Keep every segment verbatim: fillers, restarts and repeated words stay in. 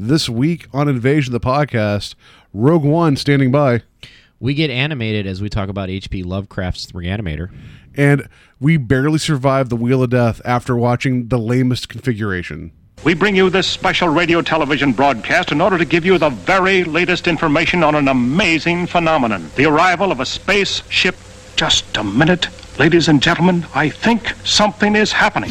This week on Invasion of the Podcast, Rogue One standing by. We get animated as we talk about H P Lovecraft's Re-Animator. And we barely survived the Wheel of Death after watching the lamest configuration. We bring you this special radio television broadcast in order to give you the very latest information on an amazing phenomenon. The arrival of a spaceship. Just a minute, ladies and gentlemen, I think something is happening.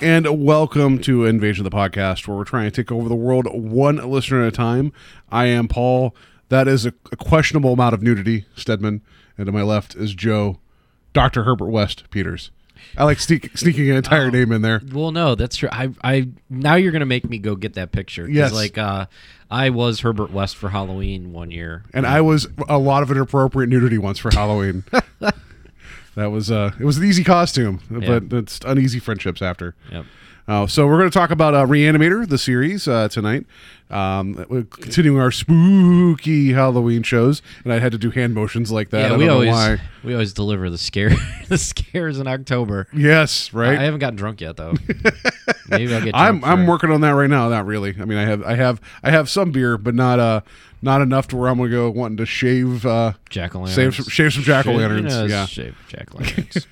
And welcome to Invasion of the Podcast, where we're trying to take over the world one listener at a time. I am Paul. That is a, a questionable amount of nudity, Stedman. And to my left is Joe, Doctor Herbert West Peters. I like sneak, sneaking an entire oh, name in there. Well, no, that's true. I, I now you're going to make me go get that picture. Yes. Like, uh, I was Herbert West for Halloween one year. And I was a lot of inappropriate nudity once for Halloween. That was uh, it was an easy costume, yeah. But it's uneasy friendships after. Yep. Uh, so we're going to talk about uh, Re-Animator, the series, uh, tonight. Um, we're continuing our spooky Halloween shows, and I had to do hand motions like that. Yeah, I don't we know always why. we always deliver the scare the scares in October. Yes, right. I, I haven't gotten drunk yet though. Maybe I'll get. Drunk I'm I'm it. working on that right now. Not really. I mean, I have I have I have some beer, but not uh not enough to where I'm going to go wanting to shave uh jack o' lanterns. Shave, shave some jack o' lanterns. You know, yeah, shave jack o' lanterns.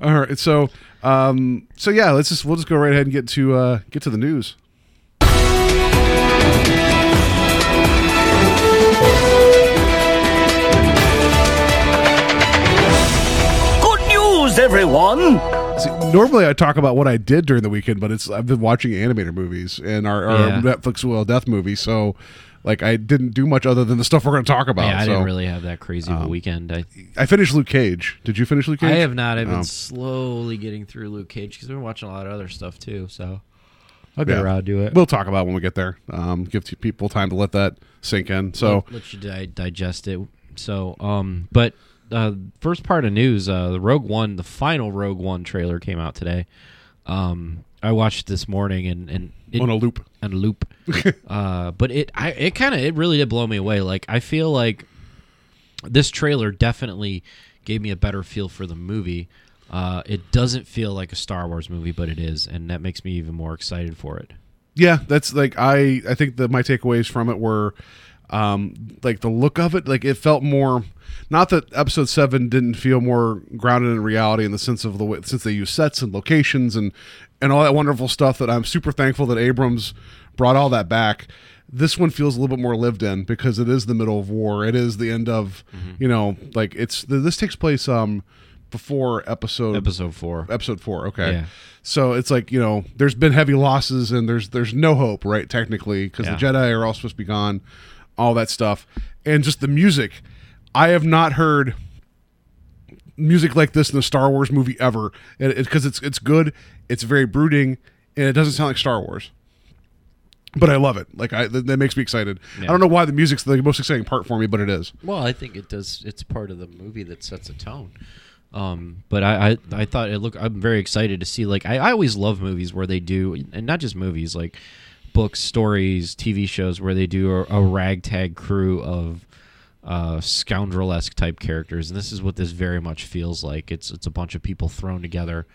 All right, so um so yeah, let's just we'll just go right ahead and get to uh, get to the news. Everyone. See, normally I talk about what I did during the weekend, but it's I've been watching animator movies and our, our yeah. Netflix Wheel of Death movie, so like I didn't do much other than the stuff we're going to talk about. Yeah, I so. didn't really have that crazy um, weekend. I I finished Luke Cage. Did you finish Luke Cage? I have not. I've um, been slowly getting through Luke Cage because I've been watching a lot of other stuff too. So I'll get yeah. around to it. We'll talk about it when we get there. Um, give people time to let that sink in. So let, let you di- digest it. So, um, but. Uh, first part of news, uh, the Rogue One, the final Rogue One trailer came out today. Um, I watched this morning and, and it, on a loop, on a loop. uh, but it, I, it kind of, it really did blow me away. Like I feel like this trailer definitely gave me a better feel for the movie. Uh, it doesn't feel like a Star Wars movie, but it is, and that makes me even more excited for it. Yeah, that's like I, I think that my takeaways from it were. Um, like the look of it, like it felt more, not that episode seven didn't feel more grounded in reality in the sense of the way, since they use sets and locations and, and all that wonderful stuff that I'm super thankful that Abrams brought all that back. This one feels a little bit more lived in because it is the middle of war. It is the end of, mm-hmm. you know, like it's, this takes place, um, before episode episode four episode four okay yeah. So it's like, you know, there's been heavy losses and there's there's no hope, right, technically, because yeah. the Jedi are all supposed to be gone, all that stuff. And just the music, I have not heard music like this in a Star Wars movie ever, and because it, it's it's good, it's very brooding, and it doesn't sound like Star Wars, but I love it. Like I that makes me excited. Yeah. I don't know why the music's the most exciting part for me, but it is. Well, I think it does, it's part of the movie that sets a tone. Um, but I, I, I thought it looked, I'm very excited to see, like, I, I always love movies where they do, and not just movies, like books, stories, T V shows, where they do a, a ragtag crew of, uh, scoundrel-esque type characters. And this is what this very much feels like. It's, it's a bunch of people thrown together.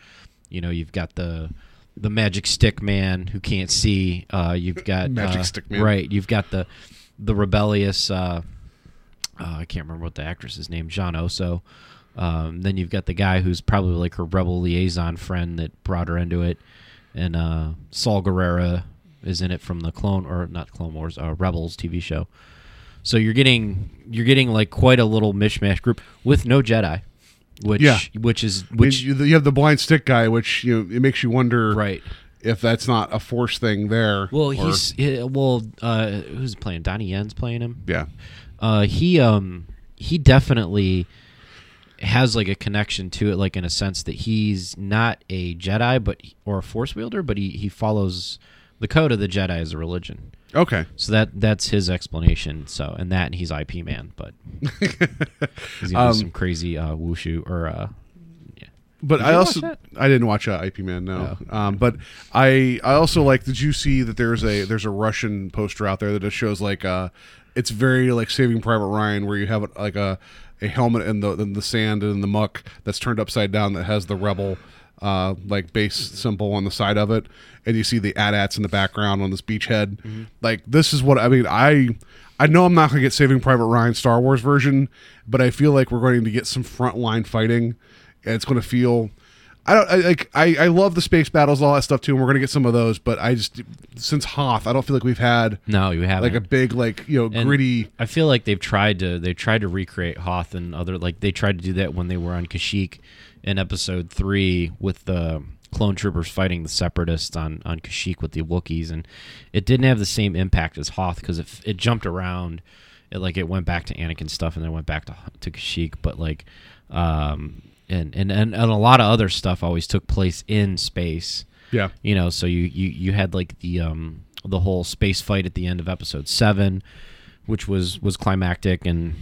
You know, you've got the, the magic stick man who can't see, uh, you've got, magic uh, stick man. Right. You've got the, the rebellious, uh, uh, I can't remember what the actress's name, John Oso. Um, then you've got the guy who's probably like her rebel liaison friend that brought her into it, and uh, Saul Guerrero is in it from the Clone or not Clone Wars, uh, Rebels T V show. So you're getting you're getting like quite a little mishmash group with no Jedi, which yeah. which is which I mean, you have the blind stick guy, which, you know, it makes you wonder, right, if that's not a Force thing there. Well, or... he's well uh, who's playing Donnie Yen's playing him. Yeah, uh, he um he definitely. has like a connection to it, like in a sense that he's not a Jedi but or a Force wielder, but he, he follows the code of the Jedi is a religion. Okay. So that that's his explanation. So and that and he's I P Man, but he's um, some crazy uh, wushu or uh, yeah. But I also I didn't watch uh, I P Man. No. no. Um, but I I also like. Did you see that there's a there's a Russian poster out there that just shows like uh it's very like Saving Private Ryan where you have like a a helmet in the in the sand and in the muck that's turned upside down that has the rebel. Uh, like base symbol on the side of it, and you see the AT-ATs in the background on this beachhead. Mm-hmm. Like this is what I mean. I I know I'm not going to get Saving Private Ryan Star Wars version, but I feel like we're going to get some frontline fighting, and it's going to feel. I don't I, like. I I love the space battles, all that stuff too, and we're going to get some of those. But I just since Hoth, I don't feel like we've had no, you haven't like a big like you know and gritty. I feel like they've tried to they tried to recreate Hoth and other like they tried to do that when they were on Kashyyyk. In episode three with the clone troopers fighting the separatists on, on Kashyyyk with the Wookiees. And it didn't have the same impact as Hoth because it, it jumped around. It like it went back to Anakin stuff and then went back to, to Kashyyyk. But like, um, and, and, and, and a lot of other stuff always took place in space. Yeah. You know, so you, you, you had like the, um, the whole space fight at the end of episode seven, which was, was climactic and,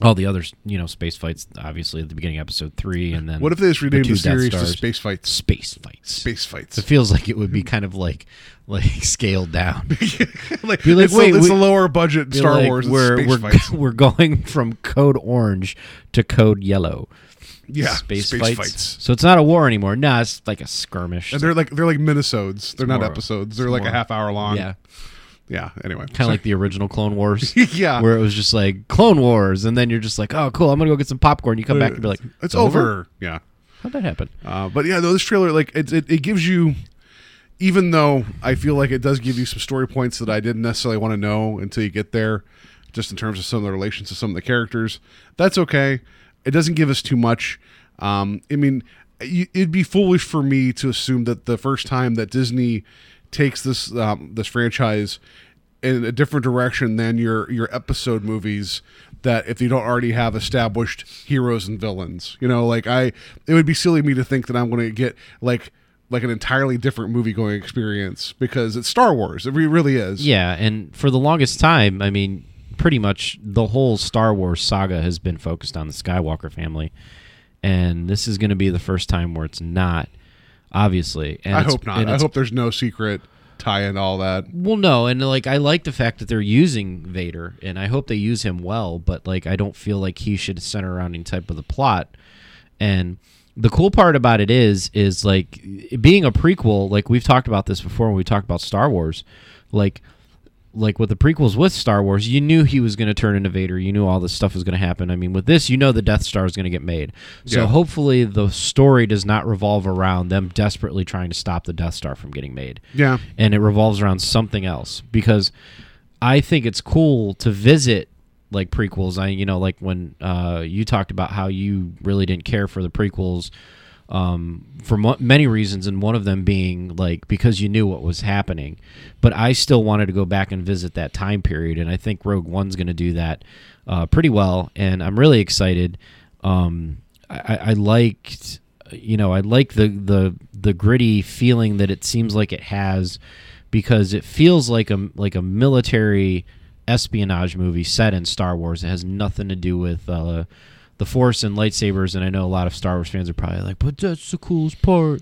all the other, you know, space fights, obviously, at the beginning of episode three, and then... What if they just renamed the, the series to Space Fights? Space Fights. Space Fights. It feels like it would be kind of, like, like scaled down. like, like, it's wait, a, it's we, a lower budget Star like Wars we're, Space we're, Fights. We're going from Code Orange to Code Yellow. Yeah, Space, space fights. fights. So it's not a war anymore. No, nah, it's like a skirmish. And they're like they're like minisodes. They're it's not more, episodes. They're like more, a half hour long. Yeah. Yeah, anyway. Kind of like the original Clone Wars. yeah. Where it was just like, Clone Wars, and then you're just like, oh, cool, I'm going to go get some popcorn. You come back and be like, it's, it's over? over. Yeah. How'd that happen? Uh, but yeah, no, this trailer, like, it, it, it gives you, even though I feel like it does give you some story points that I didn't necessarily want to know until you get there, just in terms of some of the relations to some of the characters, that's okay. It doesn't give us too much. Um, I mean, it'd be foolish for me to assume that the first time that Disney... takes this um, this franchise in a different direction than your your episode movies that if you don't already have established heroes and villains, you know, like I it would be silly of me to think that I'm going to get like like an entirely different movie going experience because it's Star Wars. It really is. Yeah, and for the longest time, I mean, pretty much the whole Star Wars saga has been focused on the Skywalker family, and this is going to be the first time where it's not. Obviously. And I hope not. I hope there's no secret tie in all that. Well, no. And like, I like the fact that they're using Vader and I hope they use him well, but like, I don't feel like he should center around any type of the plot. And the cool part about it is, is like being a prequel, like we've talked about this before when we talked about Star Wars, like, like with the prequels with Star Wars, you knew he was going to turn into Vader. You knew all this stuff was going to happen. I mean, with this, you know the Death Star is going to get made. So yeah. Hopefully the story does not revolve around them desperately trying to stop the Death Star from getting made. Yeah. And it revolves around something else because I think it's cool to visit like prequels. I, you know, like when uh, you talked about how you really didn't care for the prequels Um, for mo- many reasons, and one of them being like because you knew what was happening. But I still wanted to go back and visit that time period, and I think Rogue One's going to do that uh, pretty well. And I'm really excited. Um, I-, I liked, you know, I like the the the gritty feeling that it seems like it has because it feels like a like a military espionage movie set in Star Wars. It has nothing to do with. Uh, The Force and lightsabers, and I know a lot of Star Wars fans are probably like, but that's the coolest part.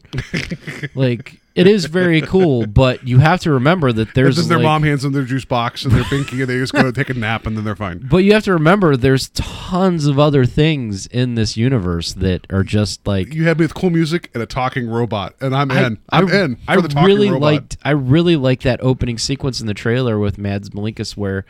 like, it is very cool, but you have to remember that there's... This is their like, mom hands in their juice box, and they're binky, and they just go to take a nap, and then they're fine. But you have to remember there's tons of other things in this universe that are just like... You have me with cool music and a talking robot, and I'm I, in. I'm I, in for I the talking really robot. Liked, I really liked that opening sequence in the trailer with Mads Malinkas where...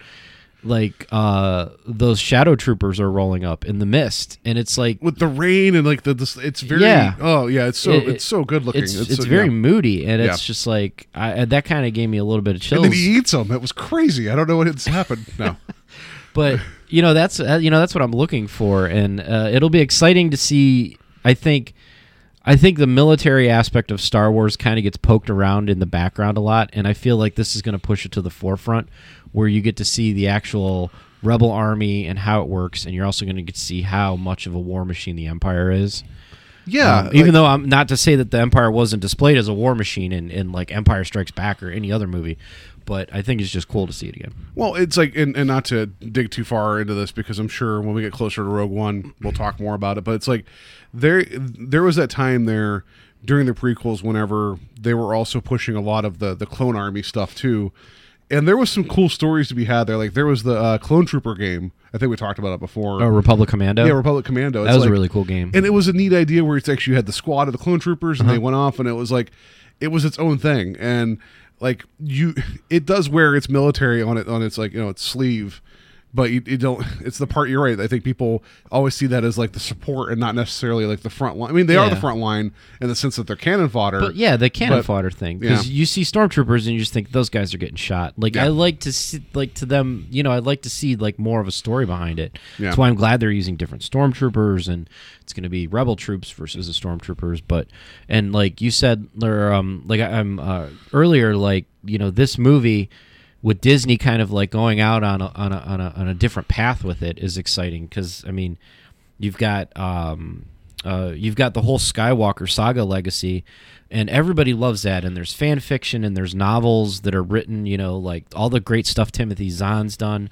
like uh those shadow troopers are rolling up in the mist and it's like with the rain and like the, the it's very yeah. oh yeah it's so it, it's so good looking it's, it's, it's so, very yeah. moody and it's yeah. just like I, that kind of gave me a little bit of chills and then he eats them. It was crazy. I don't know what it's happened now but you know that's you know that's what I'm looking for and uh, it'll be exciting to see. I think I think the military aspect of Star Wars kind of gets poked around in the background a lot, and I feel like this is going to push it to the forefront where you get to see the actual rebel army and how it works, and you're also going to get to see how much of a war machine the Empire is. Yeah. Um, like, even though I'm not to say that the Empire wasn't displayed as a war machine in, in like Empire Strikes Back or any other movie, but I think it's just cool to see it again. Well, it's like, and, and not to dig too far into this because I'm sure when we get closer to Rogue One, we'll talk more about it, but it's like there, there was that time there during the prequels whenever they were also pushing a lot of the, the clone army stuff too. And there was some cool stories to be had there. Like there was the uh, Clone Trooper game. I think we talked about it before. Oh, Republic Commando? Yeah, Republic Commando. It's that was like, a really cool game. And it was a neat idea where it's actually you had the squad of the Clone Troopers and uh-huh. they went off and it was like, it was its own thing. And like you, it does wear its military on it, on its like, you know, its sleeve, but you, you don't, it's the part you're right. I think people always see that as like the support and not necessarily like the front line. I mean, they yeah. are the front line in the sense that they're cannon fodder. But yeah, the cannon but, fodder thing. Because yeah. you see stormtroopers and you just think those guys are getting shot. Like yeah. I like to see like to them, you know, I'd like to see like more of a story behind it. Yeah. That's why I'm glad they're using different stormtroopers and it's going to be rebel troops versus the stormtroopers. But, and like you said, or, um, like I, I'm uh, earlier, like, you know, this movie with Disney kind of like going out on a, on a, on a, on a different path with it is exciting because, I mean, you've got um, uh, you've got the whole Skywalker saga legacy, and everybody loves that, and there's fan fiction, and there's novels that are written, you know, like all the great stuff Timothy Zahn's done,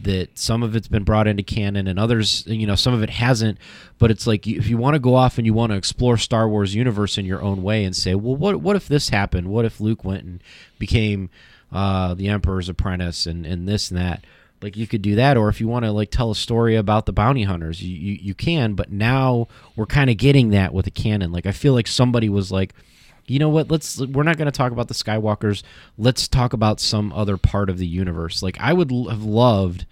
that some of it's been brought into canon and others, you know, some of it hasn't, but it's like if you want to go off and you want to explore Star Wars universe in your own way and say, well, what what if this happened? What if Luke went and became Uh, the Emperor's Apprentice and, and this and that, like you could do that. Or if you want to like tell a story about the bounty hunters, you, you, you can, but now we're kind of getting that with a canon. Like I feel like somebody was like, you know what, let's, we're not going to talk about the Skywalkers. Let's talk about some other part of the universe. Like I would have loved,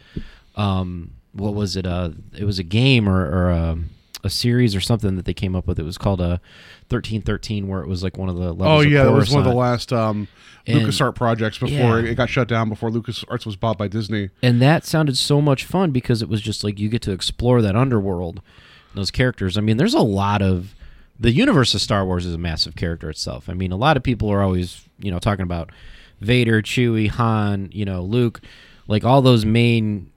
um, what was it? Uh, it was a game or, or a, a series or something that they came up with. It was called a thirteen thirteen, where it was like one of the levels oh yeah of it was one of the last um and, LucasArts projects before yeah. it got shut down, before LucasArts was bought by Disney. And that sounded so much fun because it was just like you get to explore that underworld, those characters. I mean, there's a lot of the universe of Star Wars is a massive character itself. I mean, a lot of people are always, you know, talking about Vader, Chewie, Han, you know, Luke, like all those main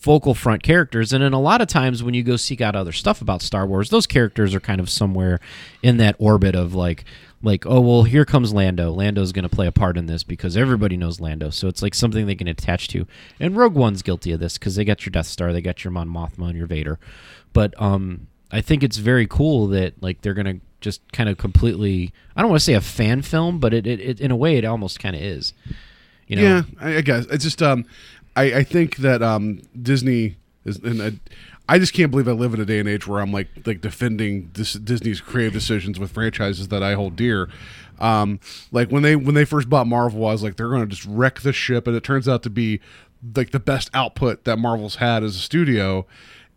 focal front characters. And then a lot of times when you go seek out other stuff about Star Wars, those characters are kind of somewhere in that orbit of like, like, oh, well, here comes Lando. Lando's going to play a part in this because everybody knows Lando. So it's like something they can attach to. And Rogue One's guilty of this because they got your Death Star, they got your Mon Mothma and your Vader. But um, I think it's very cool that like they're going to just kind of completely, I don't want to say a fan film, but it, it, it in a way it almost kind of is. You know? Yeah, I, I guess. It's just... um. I, I think that um, Disney is, and I, I just can't believe I live in a day and age where I'm like like defending this, Disney's creative decisions with franchises that I hold dear. Um, like when they when they first bought Marvel, I was like, they're going to just wreck the ship, and it turns out to be like the best output that Marvel's had as a studio.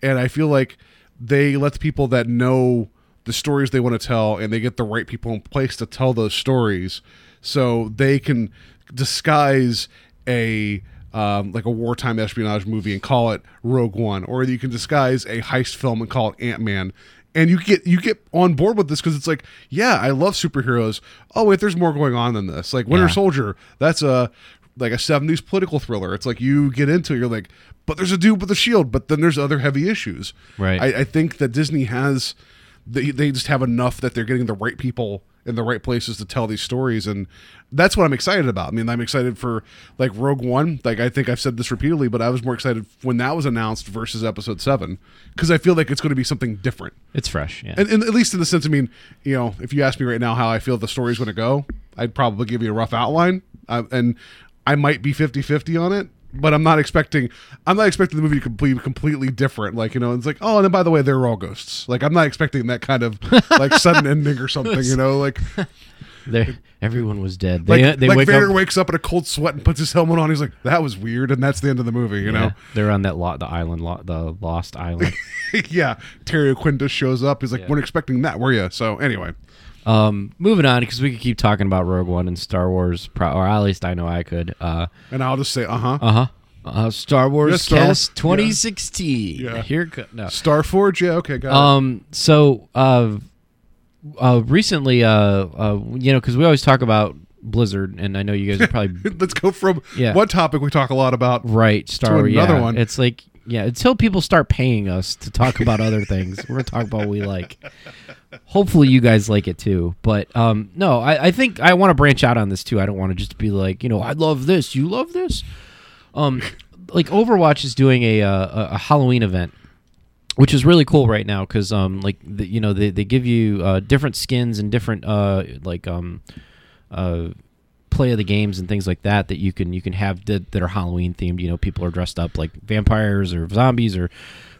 And I feel like they let the people that know the stories they want to tell, and they get the right people in place to tell those stories, so they can disguise a. Um, like a wartime espionage movie and call it Rogue One, or you can disguise a heist film and call it Ant-Man, and you get you get on board with this because it's like, yeah, I love superheroes. Oh wait, there's more going on than this. Like Winter yeah. Soldier, that's a like a seventies political thriller. It's like you get into it, you're like, but there's a dude with a shield, but then there's other heavy issues. Right. I, I think that Disney has, they they just have enough that they're getting the right people in the right places to tell these stories, and that's what I'm excited about. I mean, I'm excited for like Rogue One. Like I think I've said this repeatedly, but I was more excited when that was announced versus Episode Seven because I feel like it's going to be something different. It's fresh, yeah. And, and at least in the sense, I mean, you know, if you ask me right now how I feel the story's going to go, I'd probably give you a rough outline, uh, and I might be fifty-fifty on it. But I'm not expecting, I'm not expecting the movie to be completely different. Like, you know, it's like, oh, and then by the way, they're all ghosts. Like, I'm not expecting that kind of like sudden ending or something. You know, like everyone was dead. They, like, they like wake Vader up. wakes up in a cold sweat and puts his helmet on. He's like, that was weird, and that's the end of the movie. You yeah, know, they're on that lot, the island, lot, the Lost Island. Yeah, Terry Quintus shows up. He's like, yeah. weren't expecting that, were you? So anyway. Um, moving on, because we could keep talking about Rogue One and Star Wars, pro- or at least I know I could. Uh, and I'll just say, uh-huh. Uh-huh. Uh, Star Wars yes, Star Cast War- twenty sixteen. Yeah. Yeah. Here co- no. Star Forge, yeah, okay, got um, it. So, uh, uh, recently, uh, uh, you know, because we always talk about Blizzard, and I know you guys are probably... Let's go from yeah. one topic we talk a lot about right, Star- to another yeah. one. It's like, Yeah, until people start paying us to talk about other things, we're going to talk about what we like. Hopefully you guys like it too. But um, no, I, I think I want to branch out on this too. I don't want to just be like, you know, I love this. You love this? Um, like Overwatch is doing a, a, a Halloween event, which is really cool right now because, um, like, the, you know, they, they give you uh, different skins and different, uh, like, um, uh, play of the games and things like that that you can you can have that, that are Halloween themed. You know, people are dressed up like vampires or zombies or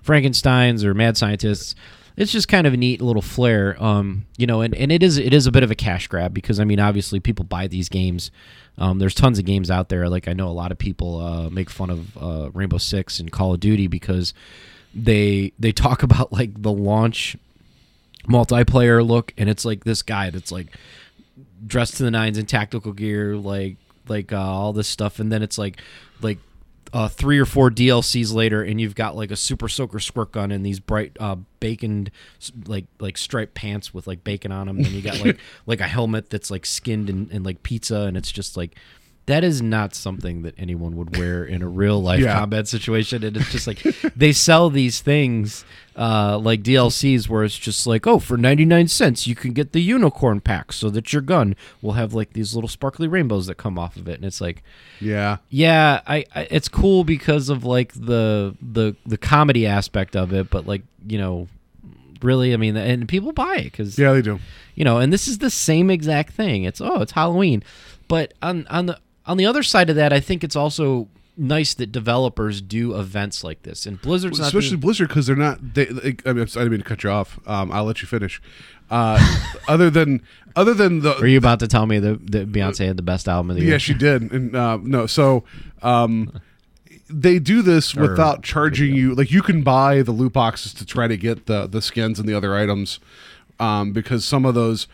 Frankensteins or mad scientists. It's just kind of a neat little flair, um, you know, and, and it is it is a bit of a cash grab because, I mean, obviously people buy these games. Um, there's tons of games out there. Like, I know a lot of people uh, make fun of uh, Rainbow Six and Call of Duty because they they talk about, like, the launch multiplayer look, and it's like this guy that's, like, dressed to the nines in tactical gear, like like uh, all this stuff, and then it's like like uh, three or four D L Cs later, and you've got like a super soaker squirt gun and these bright uh, baconed like like striped pants with like bacon on them, and you got like like a helmet that's like skinned and, and like pizza, and it's just like that is not something that anyone would wear in a real life yeah. combat situation, and it's just like they sell these things Uh, like D L Cs where it's just like, oh, for ninety-nine cents you can get the unicorn pack so that your gun will have like these little sparkly rainbows that come off of it, and it's like, yeah, yeah, I, I it's cool because of like the the the comedy aspect of it, but like, you know, really, I mean, and people buy it because yeah, they do, you know, and this is the same exact thing. It's oh, it's Halloween, but on on the on the other side of that, I think it's also nice that developers do events like this, and Blizzard's well, especially not doing- Blizzard because they're not. They, like, I mean, I didn't mean to cut you off. Um, I'll let you finish. Uh, other than, other than the, were you about to tell me that, that Beyonce had the best album of the year? Yeah, she did. And uh, no, so um, they do this or, without charging you. Like, you can buy the loot boxes to try to get the the skins and the other items, um, because some of those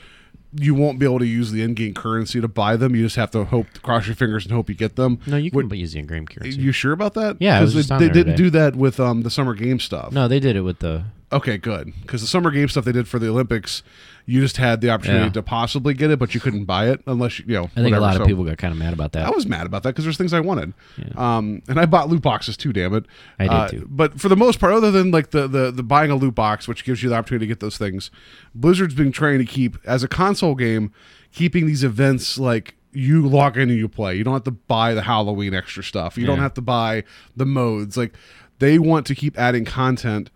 you won't be able to use the in-game currency to buy them. You just have to hope, cross your fingers, and hope you get them. No, you can what, use the in-game currency. You sure about that? Yeah, because they, they didn't do that with um, the summer game stuff. No, they did it with the. Okay, good. Because the summer game stuff they did for the Olympics, you just had the opportunity yeah. to possibly get it, but you couldn't buy it unless you, you know. I think whatever. a lot so, of people got kind of mad about that. I was mad about that because there's things I wanted, yeah. um, and I bought loot boxes too. Damn it, I uh, did too. But for the most part, other than like the, the the buying a loot box, which gives you the opportunity to get those things, Blizzard's been trying to keep as a console game, keeping these events like. You log in and you play. You don't have to buy the Halloween extra stuff. You yeah. don't have to buy the modes. Like, they want to keep adding content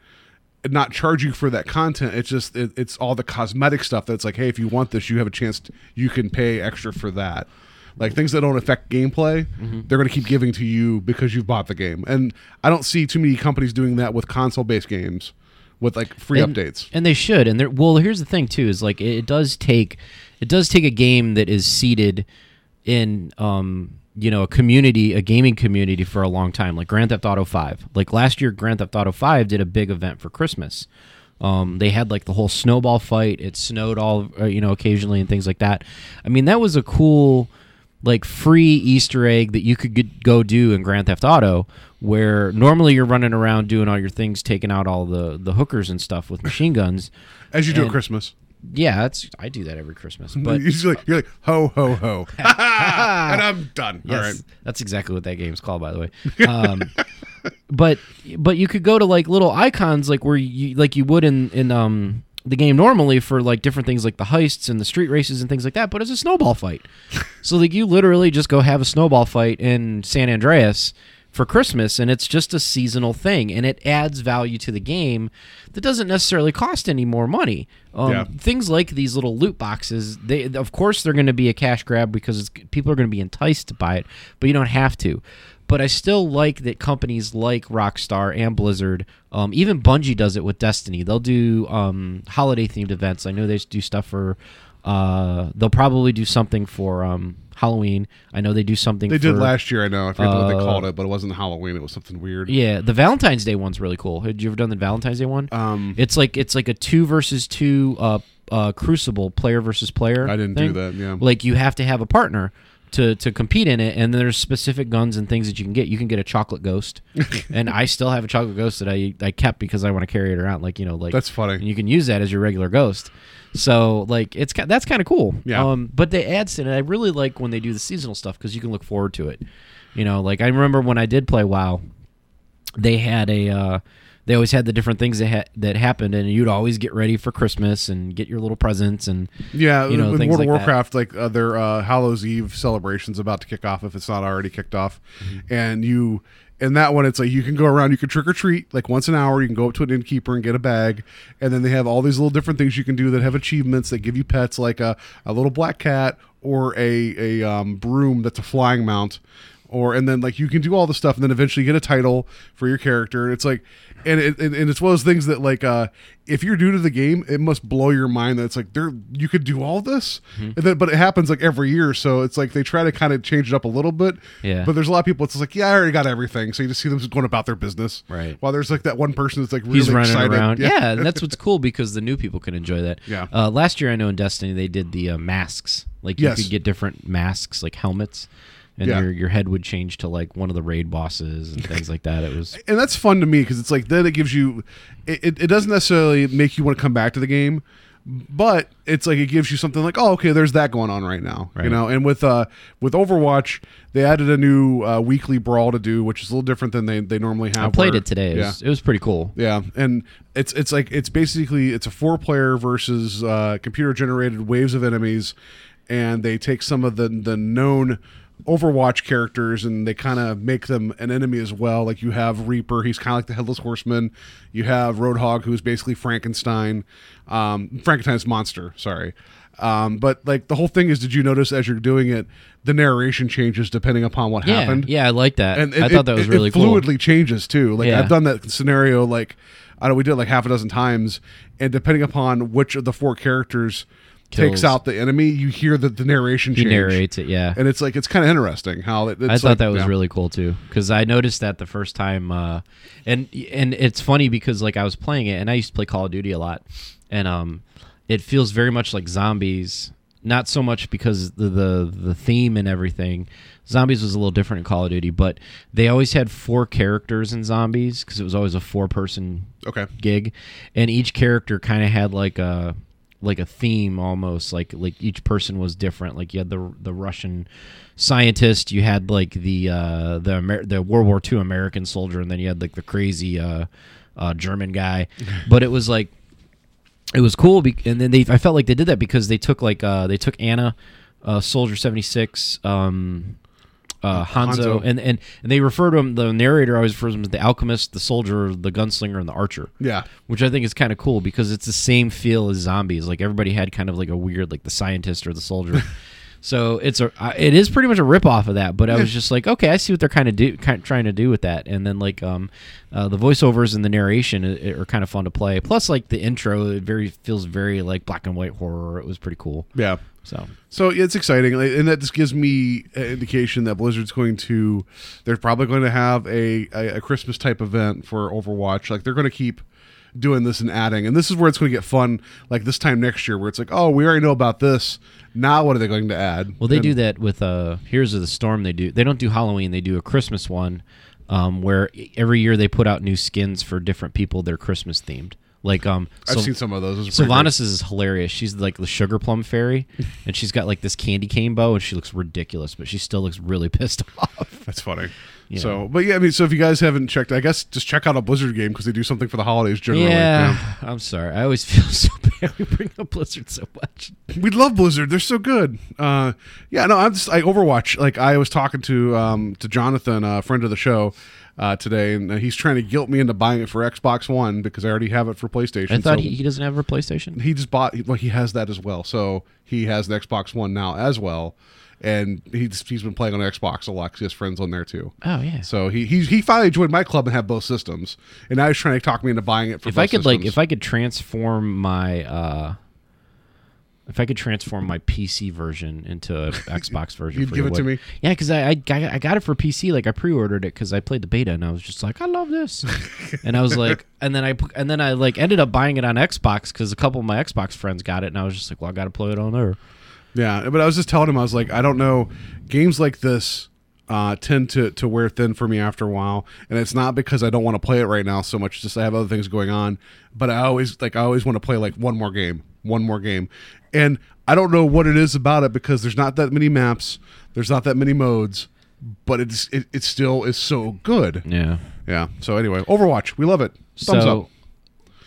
and not charge you for that content. It's just it, it's all the cosmetic stuff that's like, hey, if you want this, you have a chance to, you can pay extra for that. Like, things that don't affect gameplay, mm-hmm. they're going to keep giving to you because you've bought the game. And I don't see too many companies doing that with console-based games with like free and, updates. And they should. And they're, well, here's the thing too is like it, it does take it does take a game that is seated in um you know a community a gaming community for a long time, like Grand Theft Auto Five. Like last year, Grand Theft Auto Five did a big event for Christmas. Um, they had like the whole snowball fight. It snowed all uh, you know occasionally and things like that. I mean, that was a cool like free Easter egg that you could get, go do in Grand Theft Auto, where normally you're running around doing all your things, taking out all the the hookers and stuff with machine guns, as you and, do at Christmas. Yeah, it's, I do that every Christmas. But you're like, you're like ho, ho, ho. And I'm done. Yes, all right. That's exactly what that game's called, by the way. Um, but but you could go to like little icons like where you like you would in, in um the game normally for like different things like the heists and the street races and things like that, but it's a snowball fight. So like you literally just go have a snowball fight in San Andreas for Christmas, and it's just a seasonal thing, and it adds value to the game that doesn't necessarily cost any more money. Um, yeah. Things like these little loot boxes, they of course they're going to be a cash grab because it's, people are going to be enticed to buy it, but you don't have to. But I still like that companies like Rockstar and Blizzard, um, even Bungie does it with Destiny. They'll do um, holiday-themed events. I know they do stuff for... Uh, they'll probably do something for... Um, Halloween. I know they do something. They for, did last year. I know. I forget uh, what they called it, but it wasn't Halloween. It was something weird. Yeah, the Valentine's Day one's really cool. Had you ever done the Valentine's Day one? Um, it's like it's like a two versus two uh, uh, Crucible, player versus player. I didn't thing. do that. Yeah, like you have to have a partner to to compete in it, and there's specific guns and things that you can get. You can get a chocolate ghost, and I still have a chocolate ghost that I I kept because I want to carry it around. Like you know, like that's funny. And you can use that as your regular ghost. So like it's that's kind of cool. Yeah. Um, but they add to it. And I really like when they do the seasonal stuff because you can look forward to it. You know, like I remember when I did play WoW, they had a uh, they always had the different things that ha- that happened, and you'd always get ready for Christmas and get your little presents and yeah, you know, in World of Warcraft, like uh, their uh, Hallows Eve celebration's about to kick off if it's not already kicked off, mm-hmm. and you. And that one, it's like you can go around, you can trick or treat like once an hour. You can go up to an innkeeper and get a bag, and then they have all these little different things you can do that have achievements that give you pets, like a, a little black cat or a a um, broom that's a flying mount, or and then like you can do all the stuff, and then eventually get a title for your character. It's like, and it, and, and it's one of those things that like uh, if you're new to the game, it must blow your mind that it's like there you could do all this, mm-hmm. and then, but it happens like every year, so it's like they try to kind of change it up a little bit. Yeah. But there's a lot of people. It's like yeah, I already got everything. So you just see them just going about their business, right? While there's like that one person that's like really he's running excited. Around. Yeah, yeah, and that's what's cool because the new people can enjoy that. Yeah. Uh, last year, I know in Destiny they did the uh, masks. Like you yes. could get different masks, like helmets, and yeah. your your head would change to like one of the raid bosses and things like that. It was, and that's fun to me because it's like then it gives you, it it doesn't necessarily make you want to come back to the game. But it's like it gives you something like, oh, okay, there's that going on right now, right. you know. And with uh, with Overwatch, they added a new uh, weekly brawl to do, which is a little different than they, they normally have. I played where, it today. It, yeah. was, it was pretty cool. Yeah, and it's it's like it's basically it's a four player versus uh, computer generated waves of enemies, and they take some of the the known Overwatch characters and they kind of make them an enemy as well. Like you have Reaper, he's kind of like the Headless Horseman. You have Roadhog, who's basically Frankenstein, um, Frankenstein's monster. Sorry, um, but like the whole thing is, did you notice as you're doing it, the narration changes depending upon what yeah, happened? Yeah, I like that. And it, I thought that was it, really it cool. It fluidly changes too. Like yeah. I've done that scenario. Like I know we did like half a dozen times, and depending upon which of the four characters. Kills. Takes out the enemy, you hear that the narration change. He narrates it, yeah. And it's like, it's kind of interesting how it, it's I thought like, that was yeah. really cool too, because I noticed that the first time, uh, and and it's funny because like I was playing it, and I used to play Call of Duty a lot, and um, it feels very much like zombies, not so much because the, the, the theme and everything. Zombies was a little different in Call of Duty, but they always had four characters in Zombies, because it was always a four-person okay. gig, and each character kind of had like a... like a theme almost, like like each person was different. Like you had the the Russian scientist, you had like the uh, the Amer- the World War Two American soldier, and then you had like the crazy uh, uh, German guy. But it was like it was cool, be- and then they I felt like they did that because they took like uh, they took Anna, uh, Soldier seventy-six. Um, Uh, Hanzo, Hanzo. And, and and they refer to him, the narrator always refers to him as the alchemist, the soldier, the gunslinger, and the archer. Yeah. Which I think is kind of cool because it's the same feel as Zombies. Like everybody had kind of like a weird, like the scientist or the soldier. So it's a, it is pretty much a ripoff of that, but I was just like, okay, I see what they're kind of do, kind of trying to do with that. And then like um, uh, the voiceovers and the narration are, are kind of fun to play. Plus like the intro, it very feels very like black and white horror. It was pretty cool. Yeah. So so it's exciting, and that just gives me an indication that Blizzard's going to, they're probably going to have a, a, a Christmas type event for Overwatch. Like they're going to keep doing this and adding, and this is where it's going to get fun, like this time next year where it's like, oh, we already know about this, now what are they going to add? Well, they and, do that with uh Heroes of the Storm. They do they don't do Halloween, they do a Christmas one, um where every year they put out new skins for different people that are Christmas themed. Like um I've so, seen some of those. Sylvanas is hilarious. She's like the sugar plum fairy, and she's got like this candy cane bow, and she looks ridiculous, but she still looks really pissed off. That's funny. Yeah. So, but yeah, I mean, so if you guys haven't checked, I guess just check out a Blizzard game because they do something for the holidays generally. Yeah, yeah, I'm sorry. I always feel so bad we bring up Blizzard so much. We love Blizzard. They're so good. Uh, yeah, no, I'm just, I Overwatch. Like I was talking to um, to Jonathan, a friend of the show, uh, today, and he's trying to guilt me into buying it for Xbox One because I already have it for PlayStation. I thought so he, he doesn't have a PlayStation. He just bought. Well, he has that as well. So he has an Xbox One now as well. And he's he's been playing on Xbox a lot because he has friends on there too. Oh yeah. So he he he finally joined my club and had both systems. And now he's trying to talk me into buying it for. If both I could systems. like, if I could transform my, uh, if I could transform my P C version into an Xbox version, you'd for give it way. to me. Yeah, because I, I I got it for P C. Like I pre-ordered it because I played the beta and I was just like, I love this. And I was like, and then I and then I like ended up buying it on Xbox because a couple of my Xbox friends got it and I was just like, well, I got to play it on there. Yeah, but I was just telling him, I was like, I don't know, games like this uh, tend to, to wear thin for me after a while, and it's not because I don't want to play it right now so much, just I have other things going on, but I always like I always want to play like one more game, one more game, and I don't know what it is about it because there's not that many maps, there's not that many modes, but it's it, it still is so good. Yeah. Yeah. So anyway, Overwatch, we love it. Thumbs so, up.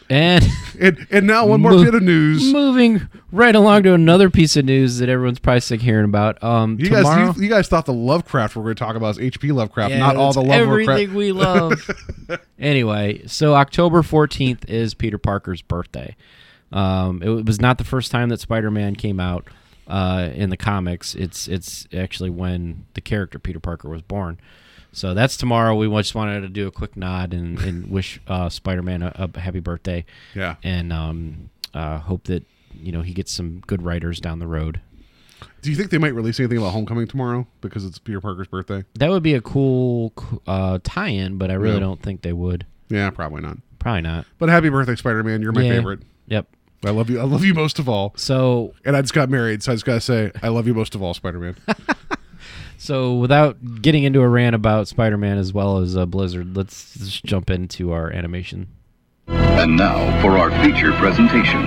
And, and and now one more mo- bit of news. Moving right along to another piece of news that everyone's probably sick hearing about. Um, you tomorrow, guys, you, you guys thought the Lovecraft we we're going to talk about is H P Lovecraft, yeah, not all the Lovecraft. Everything we love. Anyway, so October fourteenth is Peter Parker's birthday. Um, it was not the first time that Spider-Man came out uh, in the comics. It's it's actually when the character Peter Parker was born. So that's tomorrow. We just wanted to do a quick nod and, and wish uh, Spider-Man a, a happy birthday. Yeah. And um, uh, hope that, you know, he gets some good writers down the road. Do you think they might release anything about Homecoming tomorrow because it's Peter Parker's birthday? That would be a cool uh, tie-in, but I really yeah. don't think they would. Yeah, probably not. Probably not. But happy birthday, Spider-Man. You're my yeah. favorite. Yep. I love you. I love you most of all. So, and I just got married, so I just got to say, I love you most of all, Spider-Man. So without getting into a rant about Spider-Man as well as uh, Blizzard, let's just jump into our animation. And now for our feature presentation.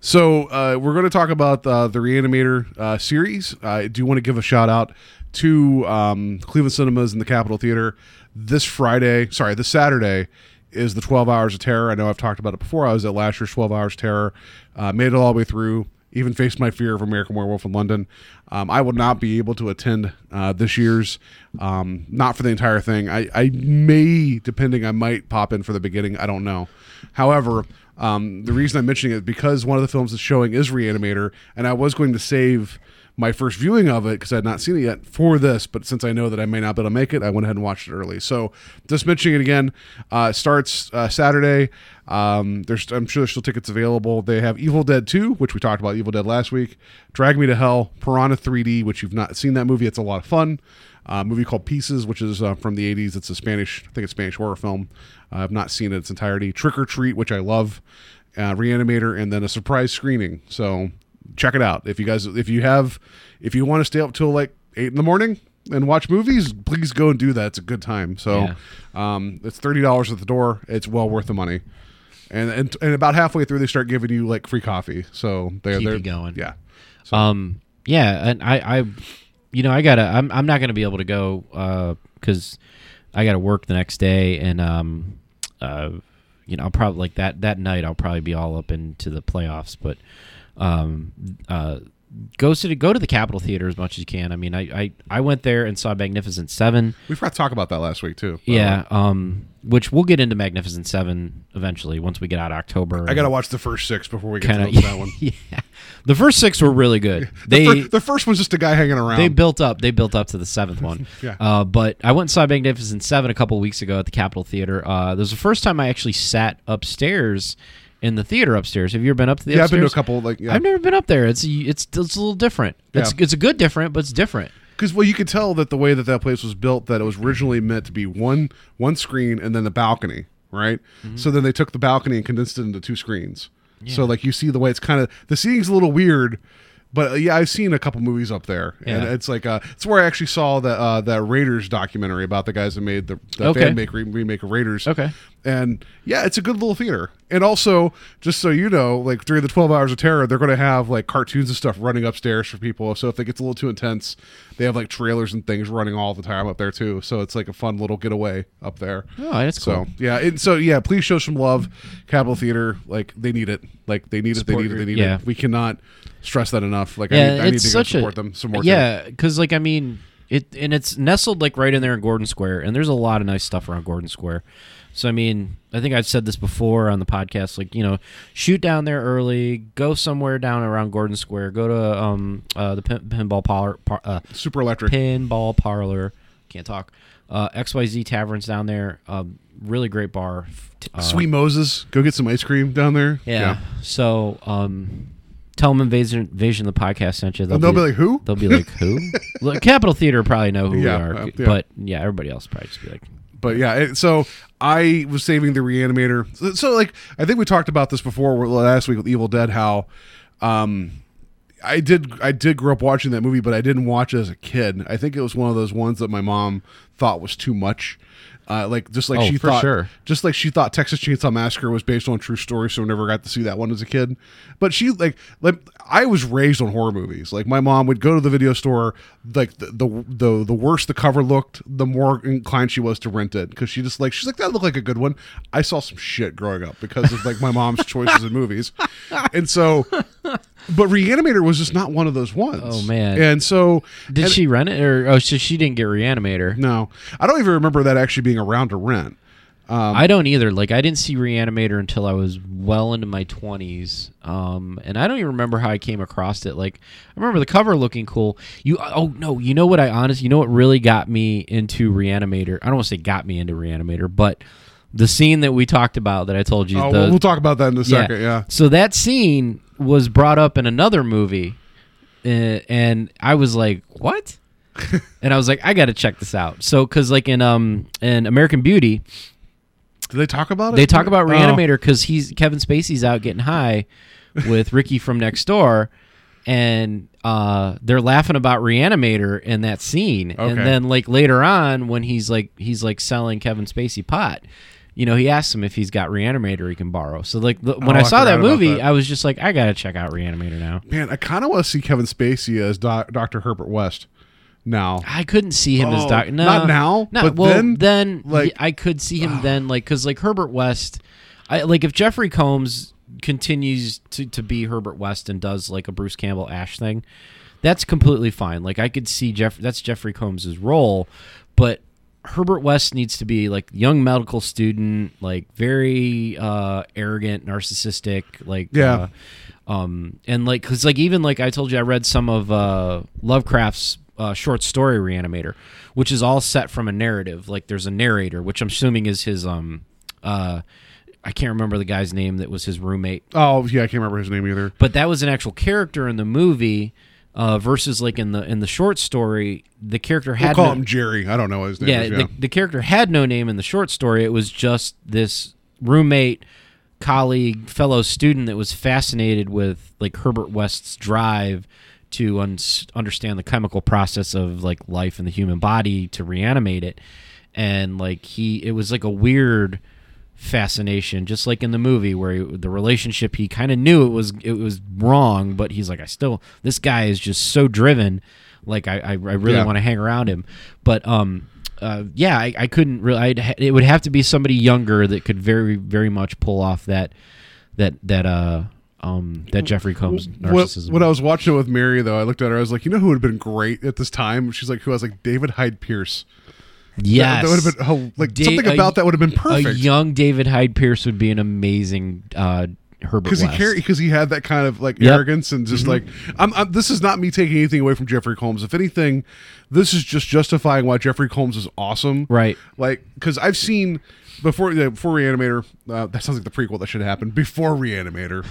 So uh, we're going to talk about uh, the Re-Animator uh, series. I do want to give a shout out to um, Cleveland Cinemas and the Capitol Theater. This Friday, sorry, this Saturday, is the twelve Hours of Terror. I know I've talked about it before. I was at last year's twelve Hours of Terror. Uh, made it all the way through. Even faced my fear of American Werewolf in London. Um, I will not be able to attend uh, this year's, um, not for the entire thing. I, I may, depending, I might pop in for the beginning. I don't know. However, um, the reason I'm mentioning it is because one of the films that's showing is Re-Animator, and I was going to save my first viewing of it because I had not seen it yet for this, but since I know that I may not be able to make it, I went ahead and watched it early. So just mentioning it again, uh, starts uh, Saturday. Um, there's, I'm sure there's still tickets available. They have Evil Dead two, which we talked about Evil Dead last week, Drag Me to Hell, Piranha three D, which you've not seen that movie. It's a lot of fun. Uh, a movie called Pieces, which is uh, from the eighties. It's a Spanish, I think it's a Spanish horror film. Uh, I've not seen it in its entirety. Trick or Treat, which I love, uh, Re-Animator, and then a surprise screening. So check it out. If you guys, if you have, if you want to stay up till like eight in the morning and watch movies, please go and do that. It's a good time. So yeah. um, it's thirty dollars at the door. It's well worth the money. And, and and about halfway through, they start giving you like free coffee. So they're, Keep they're it going. Yeah. So. Um, yeah. And I, I, you know, I gotta, I'm, I'm not going to be able to go, uh, cause I got to work the next day and, um, uh, you know, I'll probably like that, that night I'll probably be all up into the playoffs, but, um uh go to go to the Capitol Theater as much as you can. I mean, I, I I went there and saw Magnificent Seven. We forgot to talk about that last week too. Yeah, um, um which we'll get into Magnificent Seven eventually once we get out of October. I gotta watch the first six before we get kinda, to yeah, that one. Yeah, the first six were really good. They the, fir- the first was just a guy hanging around. They built up. They built up to the seventh one. yeah. Uh, but I went and saw Magnificent Seven a couple of weeks ago at the Capitol Theater. Uh, this was the first time I actually sat upstairs. In the theater upstairs. Have you ever been up to the yeah, upstairs? Yeah, I've been to a couple. Like, yeah. I've never been up there. It's it's it's a little different. It's yeah. it's a good different, but it's different. Because, well, you could tell that the way that that place was built, that it was originally meant to be one one screen and then the balcony, right? Mm-hmm. So then they took the balcony and condensed it into two screens. Yeah. So, like, you see the way it's kind of... The seating's a little weird, but, uh, yeah, I've seen a couple movies up there. And yeah. it's like... Uh, it's where I actually saw the, uh, that Raiders documentary about the guys that made the, the okay. fan make, remake of Raiders. Okay. And yeah, it's a good little theater. And also, just so you know, like during the twelve Hours of Terror, they're going to have like cartoons and stuff running upstairs for people. So if it gets a little too intense, they have like trailers and things running all the time up there too. So it's like a fun little getaway up there. Oh, that's cool. So yeah, and so yeah, please show some love, Capitol Theater. Like they need it. Like they need it. They need it. They need yeah. it. We cannot stress that enough. Like yeah, I need, I need to go support a, them some more. Yeah, because like I mean, it and it's nestled like right in there in Gordon Square, and there's a lot of nice stuff around Gordon Square. So, I mean, I think I've said this before on the podcast, like, you know, shoot down there early, go somewhere down around Gordon Square, go to um uh, the pin, Pinball Parlor. Par, uh, Super Electric. Pinball Parlor. Can't talk. Uh, X Y Z Taverns down there. Um, really great bar. Uh, Sweet Moses. Go get some ice cream down there. Yeah. yeah. So, um... tell them Invasion, Invasion of the Podcast sent you. They'll, they'll be, be like, who? They'll be like, who? Look, Capitol Theater probably know who yeah, we are. Uh, yeah. But, yeah, everybody else probably just be like... But yeah, so I was saving the Re-Animator. So, so like, I think we talked about this before last week with Evil Dead, how um, I did I did grow up watching that movie, but I didn't watch it as a kid. I think it was one of those ones that my mom thought was too much. Uh, like just like oh, she thought, sure. just like she thought Texas Chainsaw Massacre was based on a true story, so never got to see that one as a kid. But she like like I was raised on horror movies. Like my mom would go to the video store. Like the the the, the worse the cover looked, the more inclined she was to rent it because she just like she's like that looked like a good one. I saw some shit growing up because of like my mom's choices in movies, and so. But Re-Animator was just not one of those ones. Oh man! And so did and, she rent it, or oh, so she didn't get Re-Animator? No, I don't even remember that actually being around to rent. Um, I don't either. Like I didn't see Re-Animator until I was well into my twenties, um, and I don't even remember how I came across it. Like I remember the cover looking cool. You oh no, you know what I honestly, you know what really got me into Re-Animator? I don't want to say got me into Re-Animator, but. The scene that we talked about that I told you. Oh, the, we'll talk about that in a second, yeah. yeah. So that scene was brought up in another movie, uh, and I was like, what? And I was like, I got to check this out. So, because like in um in American Beauty. Do they talk about it? They talk about Re-Animator because he's Kevin Spacey's out getting high with Ricky from next door, and uh, they're laughing about Re-Animator in that scene. Okay. And then like later on when he's like he's like selling Kevin Spacey pot. You know, he asks him if he's got Re-Animator he can borrow. So, like, the, when oh, I saw I that movie, that. I was just like, I got to check out Re-Animator now. Man, I kind of want to see Kevin Spacey as doc, Doctor Herbert West now. I couldn't see him oh, as Doctor No, not now, not, but well, then. then like, he, I could see him uh, then, like, because, like, Herbert West, I like, if Jeffrey Combs continues to, to be Herbert West and does, like, a Bruce Campbell Ash thing, that's completely fine. Like, I could see Jeff, that's Jeffrey Combs' role, but. Herbert West needs to be like young medical student, like very uh, arrogant, narcissistic, like yeah, uh, um, and like because like even like I told you, I read some of uh, Lovecraft's uh, short story Re-Animator, which is all set from a narrative. Like there's a narrator, which I'm assuming is his um, uh, I can't remember the guy's name that was his roommate. Oh yeah, I can't remember his name either. But that was an actual character in the movie. Uh, versus, like in the in the short story, the character had we'll call no, him Jerry. I don't know his name. Yeah, is, yeah. The, the character had no name in the short story. It was just this roommate, colleague, fellow student that was fascinated with like Herbert West's drive to un- understand the chemical process of like life in the human body to reanimate it, and like he, it was like a weird. Fascination, just like in the movie where he, the relationship he kind of knew it was it was wrong, but he's like, I still this guy is just so driven, like I I, I really yeah. want to hang around him. But um, uh, yeah, I, I couldn't really. I'd ha- it would have to be somebody younger that could very very much pull off that that that uh um that Jeffrey Combs narcissism. When, when I was watching it with Mary though, I looked at her, I was like, you know who would have been great at this time? She's like, who? I was like, David Hyde Pierce. Yes, that, that would have been like da- something about a, that would have been perfect. A young David Hyde Pierce would be an amazing uh, Herbert West because he, he had that kind of like yep. arrogance and just mm-hmm. like I'm, I'm. This is not me taking anything away from Jeffrey Combs. If anything, this is just justifying why Jeffrey Combs is awesome, right? Like because I've seen before yeah, before Re-Animator. Uh, that sounds like the prequel that should happen before Re-Animator.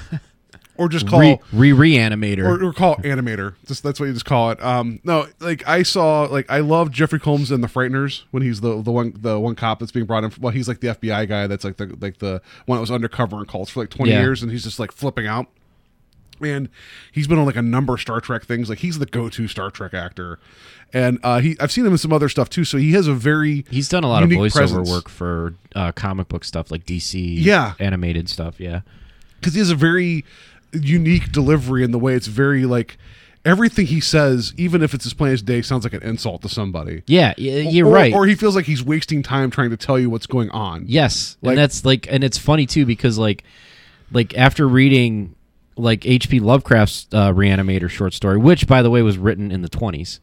Or just call re Re-Animator, or, or call Animator. Just that's what you just call it. Um, no, like I saw, like I love Jeffrey Combs in The Frighteners when he's the the one the one cop that's being brought in. Well, he's like the F B I guy that's like the like the one that was undercover and calls for like twenty yeah. years, and he's just like flipping out. And he's been on like a number of Star Trek things. Like he's the go-to Star Trek actor, and uh, he I've seen him in some other stuff too. So he has a very he's done a lot of voiceover presence. work for uh, comic book stuff like D C, yeah, animated stuff, yeah, because he has a very unique delivery in the way it's very like everything he says, even if it's as plain as day, sounds like an insult to somebody. Yeah, you're or, right. Or he feels like he's wasting time trying to tell you what's going on. Yes, like, and that's like, and it's funny too because like, like after reading like H P Lovecraft's uh, Re-Animator short story, which by the way was written in the twenties,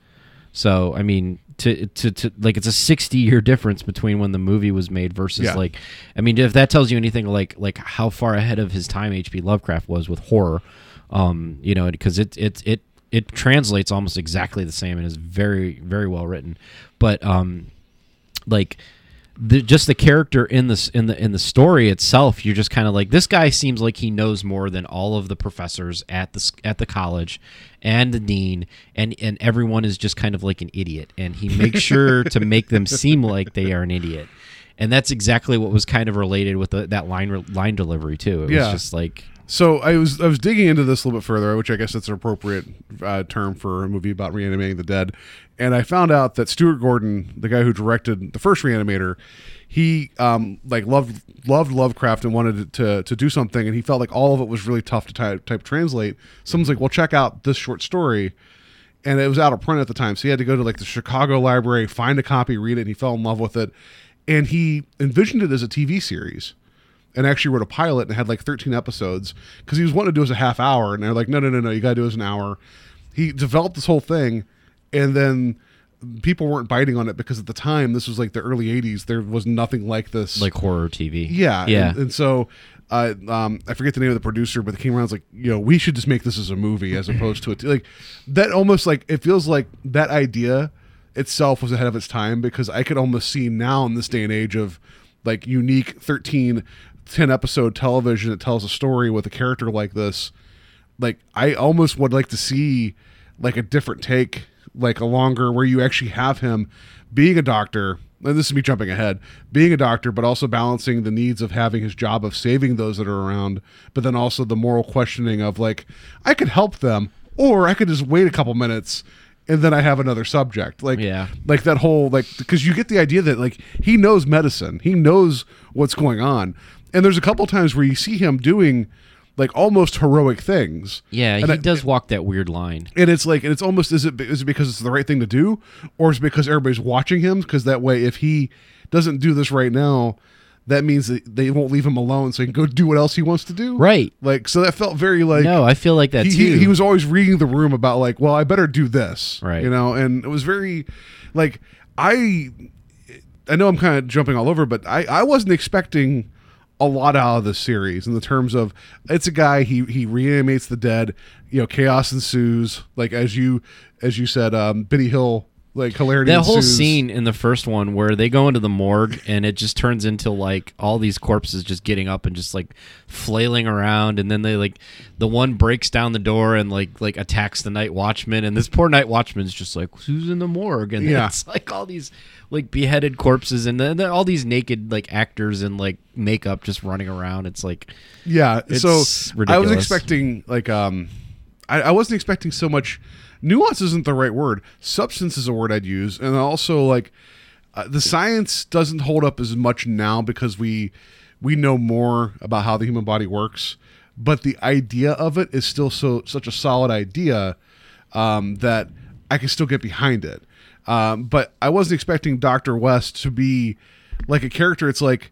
so I mean. To, to to like it's a sixty year difference between when the movie was made versus yeah. like I mean if that tells you anything like like how far ahead of his time H P Lovecraft was with horror, um you know because it it it it translates almost exactly the same and is very very well written, but um like the just the character in this in the in the story itself you're just kind of like this guy seems like he knows more than all of the professors at the at the college. And the dean and and everyone is just kind of like an idiot, and he makes sure to make them seem like they are an idiot, and that's exactly what was kind of related with the, that line line delivery too. It yeah. was just like So I was I was digging into this a little bit further, which I guess that's an appropriate uh, term for a movie about reanimating the dead. And I found out that Stuart Gordon, the guy who directed the first Re-Animator, he um, like loved loved Lovecraft and wanted to to do something, and he felt like all of it was really tough to type, type translate. Someone's like, well, check out this short story. And it was out of print at the time, so he had to go to like the Chicago library, find a copy, read it, and he fell in love with it. And he envisioned it as a T V series, and actually wrote a pilot and had like thirteen episodes because he was wanting to do it as a half hour. And they're like, no, no, no, no, you got to do it as an hour. He developed this whole thing, and then people weren't biting on it because at the time, this was like the early eighties. There was nothing like this, like horror T V. Yeah, yeah. And, and so uh, um, I forget the name of the producer, but it came around was like, you know, we should just make this as a movie as opposed to a t- like that. Almost like it feels like that idea itself was ahead of its time, because I could almost see now in this day and age of like unique thirteen. ten episode television that tells a story with a character like this. Like I almost would like to see like a different take, like a longer, where you actually have him being a doctor, and this is me jumping ahead, being a doctor, but also balancing the needs of having his job of saving those that are around, but then also the moral questioning of like, I could help them or I could just wait a couple minutes and then I have another subject. Like, yeah. Like that whole, like, because you get the idea that like he knows medicine, he knows what's going on. And there's a couple times where you see him doing like almost heroic things. Yeah, and he I, does walk that weird line. And it's like, and it's almost, is it is it because it's the right thing to do, or is it because everybody's watching him? Because that way, if he doesn't do this right now, that means that they won't leave him alone, so he can go do what else he wants to do. Right. Like, so that felt very like. No, I feel like that he, too. He, he was always reading the room about like, well, I better do this. Right. You know, and it was very, like, I, I know I'm kind of jumping all over, but I, I wasn't expecting a lot out of the series in the terms of it's a guy, he he reanimates the dead, you know, chaos ensues, like as you as you said, um Benny Hill, like hilarity that ensues. Whole scene in the first one where they go into the morgue and it just turns into like all these corpses just getting up and just like flailing around, and then they like the one breaks down the door and like like attacks the night watchman, and this poor night watchman's just like, who's in the morgue? And yeah. It's like all these like beheaded corpses, and then all these naked like actors in like makeup just running around. It's like, yeah, it's so ridiculous. I was expecting like um I, I wasn't expecting so much. Nuance isn't the right word. Substance is a word I'd use, and also like uh, the science doesn't hold up as much now because we we know more about how the human body works. But the idea of it is still so such a solid idea um, that I can still get behind it. Um, but I wasn't expecting Doctor West to be like a character. It's like,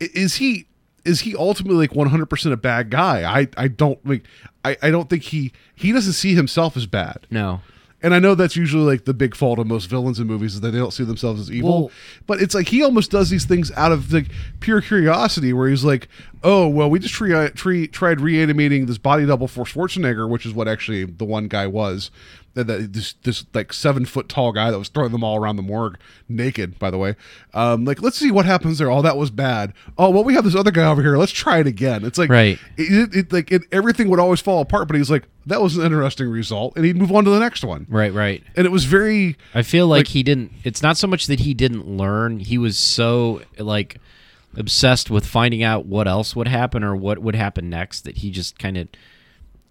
is he is he ultimately like one hundred percent a bad guy? I I don't like. I, I don't think he he doesn't see himself as bad. No. And I know that's usually like the big fault of most villains in movies is that they don't see themselves as evil. Well, but it's like he almost does these things out of like pure curiosity, where he's like, oh, well, we just tri- tri- tried reanimating this body double for Schwarzenegger, which is what actually the one guy was. That, that this, this like seven foot tall guy that was throwing them all around the morgue naked, by the way. Um, like, let's see what happens there. Oh, that was bad. Oh, well, we have this other guy over here. Let's try it again. It's like, right. It, it, it, like it, everything would always fall apart, but he's like, that was an interesting result. And he'd move on to the next one. Right, right. And it was very, I feel like, like he didn't, it's not so much that he didn't learn. He was so like obsessed with finding out what else would happen or what would happen next that he just kind of,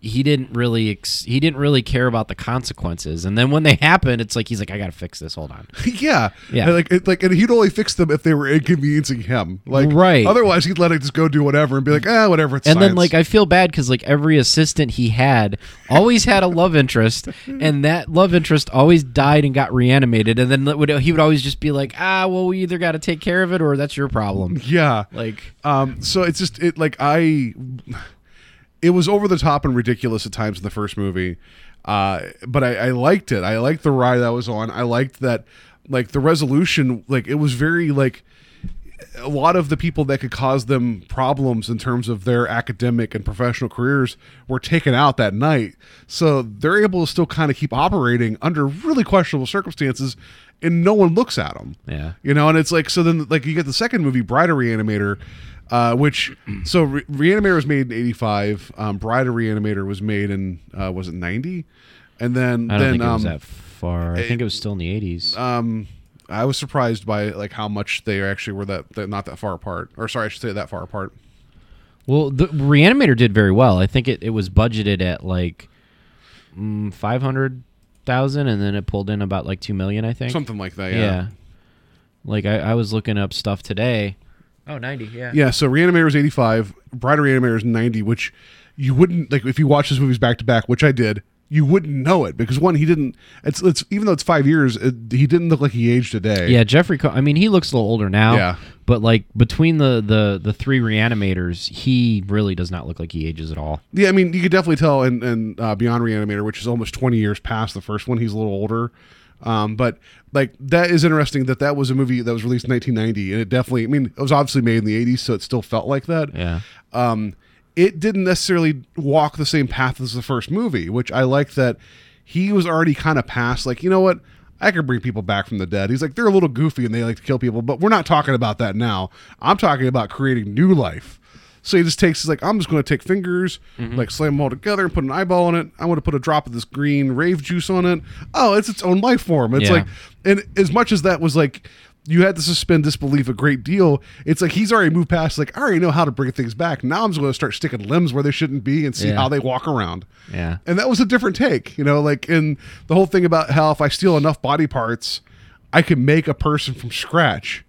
he didn't really ex- he didn't really care about the consequences, and then when they happen, it's like he's like, I gotta fix this. Hold on, yeah, yeah. And like it, like, and he'd only fix them if they were inconveniencing him, like right. Otherwise, he'd let it just go do whatever and be like, ah, whatever. It's and science. Then like I feel bad because like every assistant he had always had a love interest, and that love interest always died and got reanimated, and then would, he would always just be like, ah, well, we either got to take care of it or that's your problem. Yeah, like um, so it's just it like I. It was over the top and ridiculous at times in the first movie, uh, but I, I liked it. I liked the ride I was on. I liked that, like the resolution. Like it was very like a lot of the people that could cause them problems in terms of their academic and professional careers were taken out that night, so they're able to still kind of keep operating under really questionable circumstances, and no one looks at them. Yeah, you know, and it's like so. Then like you get the second movie, Bride of Re-Animator. Uh, which so Re- Re-Animator was made in eighty-five. Um, Bride of Re-Animator was made in uh, was it ninety? And then I don't then think it um, was that far. I it, think it was still in the eighties. Um, I was surprised by like how much they actually were that not that far apart. Or sorry, I should say that far apart. Well, the Re-Animator did very well. I think it, it was budgeted at like mm, five hundred thousand, and then it pulled in about like two million. I think something like that. Yeah. yeah. Like I, I was looking up stuff today. Oh, ninety. Yeah. Yeah. So Re-Animator was eighty-five. Bride of Re-Animator is ninety, which you wouldn't like if you watch these movies back to back, which I did. You wouldn't know it because one, he didn't. It's it's even though it's five years, it, he didn't look like he aged a day. Yeah, Jeffrey. I mean, he looks a little older now. Yeah. But like between the the the three Re-Animators, he really does not look like he ages at all. Yeah, I mean, you could definitely tell. And and uh, Beyond Re-Animator, which is almost twenty years past the first one, he's a little older. Um, but like that is interesting that that was a movie that was released in nineteen ninety, and it definitely. I mean, it was obviously made in the eighties, so it still felt like that. Yeah. Um. It didn't necessarily walk the same path as the first movie, which I like that he was already kind of past, like, you know what? I could bring people back from the dead. He's like, they're a little goofy and they like to kill people, but we're not talking about that now. I'm talking about creating new life. So he just takes, he's like, I'm just going to take fingers, mm-hmm. like slam them all together and put an eyeball on it. I want to put a drop of this green rave juice on it. Oh, it's its own life form. It's yeah. like, and as much as that was like, you had to suspend disbelief a great deal. It's like he's already moved past, like, I already know how to bring things back. Now I'm just going to start sticking limbs where they shouldn't be and see yeah. how they walk around. Yeah. And that was a different take, you know, like in the whole thing about how if I steal enough body parts, I can make a person from scratch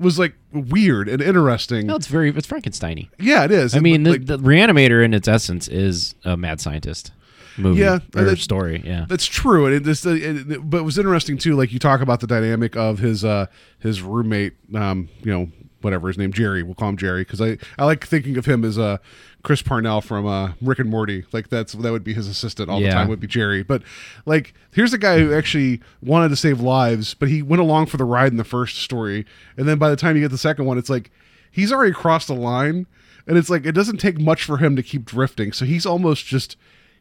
was like weird and interesting. No, it's very, it's Frankenstein-y. Yeah, it is. I it, mean, the, like, the Re-Animator in its essence is a mad scientist. Movie yeah, or that, story, yeah, that's true. And it, it, it, it, but it was interesting too. Like you talk about the dynamic of his uh, his roommate, um, you know, whatever his name, Jerry. We'll call him Jerry because I, I like thinking of him as uh, Chris Parnell from uh, Rick and Morty. Like that's that would be his assistant all yeah. the time would be Jerry. But like here's a guy who actually wanted to save lives, but he went along for the ride in the first story, and then by the time you get the second one, it's like he's already crossed the line, and it's like it doesn't take much for him to keep drifting. So he's almost just.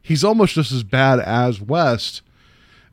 He's almost just as bad as West,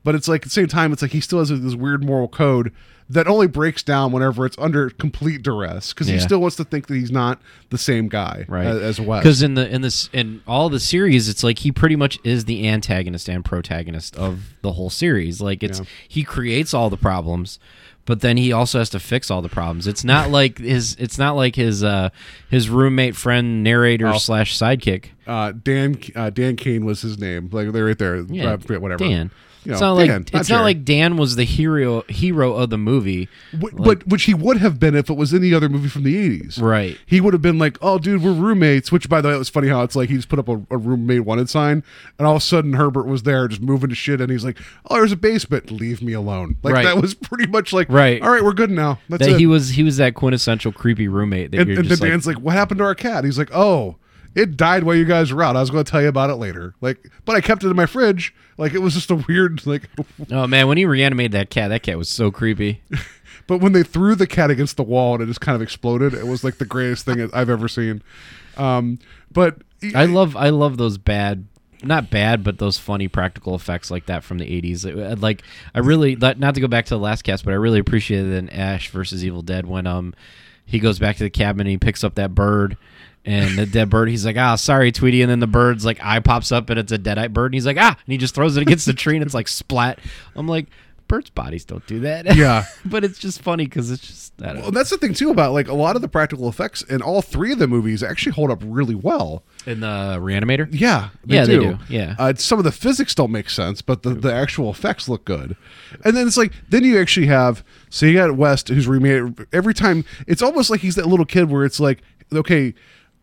but it's like at the same time, it's like he still has this weird moral code that only breaks down whenever it's under complete duress because yeah. he still wants to think that he's not the same guy right. as, as West. Because in the in this in all the series, it's like he pretty much is the antagonist and protagonist of the whole series. Like it's yeah. he creates all the problems. But then he also has to fix all the problems. It's not like his. It's not like his. Uh, his roommate, friend, narrator oh. slash sidekick. Uh, Dan uh, Dan Kane was his name. Like they're right there. Yeah, uh, whatever. Dan. You know, it's not Dan, like not it's Jerry. Not like Dan was the hero hero of the movie, w- like, but which he would have been if it was any other movie from the eighties. Right, he would have been like, "Oh, dude, we're roommates." Which, by the way, it was funny how it's like he just put up a, a roommate wanted sign, and all of a sudden Herbert was there just moving to shit, and he's like, "Oh, there's a basement. Leave me alone." Like right. that was pretty much like, right. "All right, we're good now." That's that it. He was he was that quintessential creepy roommate. That and, you're and just the like, Dan's like, "What happened to our cat?" He's like, "Oh. It died while you guys were out. I was going to tell you about it later." Like, but I kept it in my fridge. Like, it was just a weird, like... Oh, man, when he reanimated that cat, that cat was so creepy. But when they threw the cat against the wall and it just kind of exploded, it was, like, the greatest thing I've ever seen. Um, but... I love I love those bad... Not bad, but those funny practical effects like that from the eighties. It, like, I really... Not to go back to the last cast, but I really appreciated in Ash versus Evil Dead when um he goes back to the cabin and he picks up that bird... And the dead bird, he's like, ah, sorry, Tweety. And then the bird's like eye pops up and it's a deadite bird. And he's like, ah, and he just throws it against the tree and it's like splat. I'm like, birds' bodies don't do that. Yeah. But it's just funny because it's just that. Well, that's the thing, too, about like a lot of the practical effects in all three of the movies actually hold up really well. In the Re-Animator? Yeah. They yeah, do. they do. Yeah. Uh, some of the physics don't make sense, but the, the actual effects look good. And then it's like, then you actually have, so you got West who's remade every time. It's almost like he's that little kid where it's like, okay,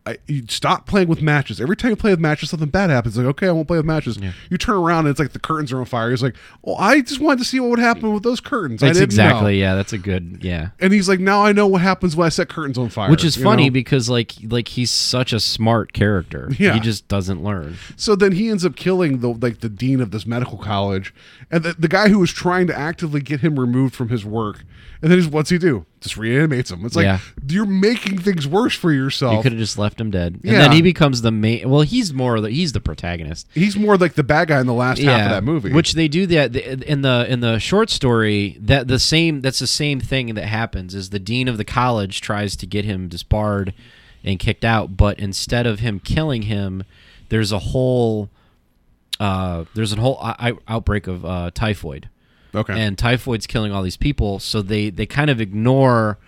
I, you stop playing with matches. Every time you play with matches, something bad happens. Like, okay, I won't play with matches. Yeah. You turn around and it's like the curtains are on fire. He's like, well, I just wanted to see what would happen with those curtains. That's I didn't exactly, know. yeah. That's a good, yeah. And he's like, now I know what happens when I set curtains on fire. Which is funny know? because like like he's such a smart character. Yeah. He just doesn't learn. So then he ends up killing the like the dean of this medical college and the, the guy who was trying to actively get him removed from his work. And then he's, what's he do? Just reanimates him. It's like, yeah. you're making things worse for yourself. You could have just left him dead. And yeah. then he becomes the main... Well, he's more... The, he's the protagonist. He's more like the bad guy in the last yeah. half of that movie. Which they do that... In the in the short story, that the same that's the same thing that happens, is the dean of the college tries to get him disbarred and kicked out, but instead of him killing him, there's a whole... Uh, there's a whole I- outbreak of uh, typhoid. Okay. And typhoid's killing all these people, so they, they kind of ignore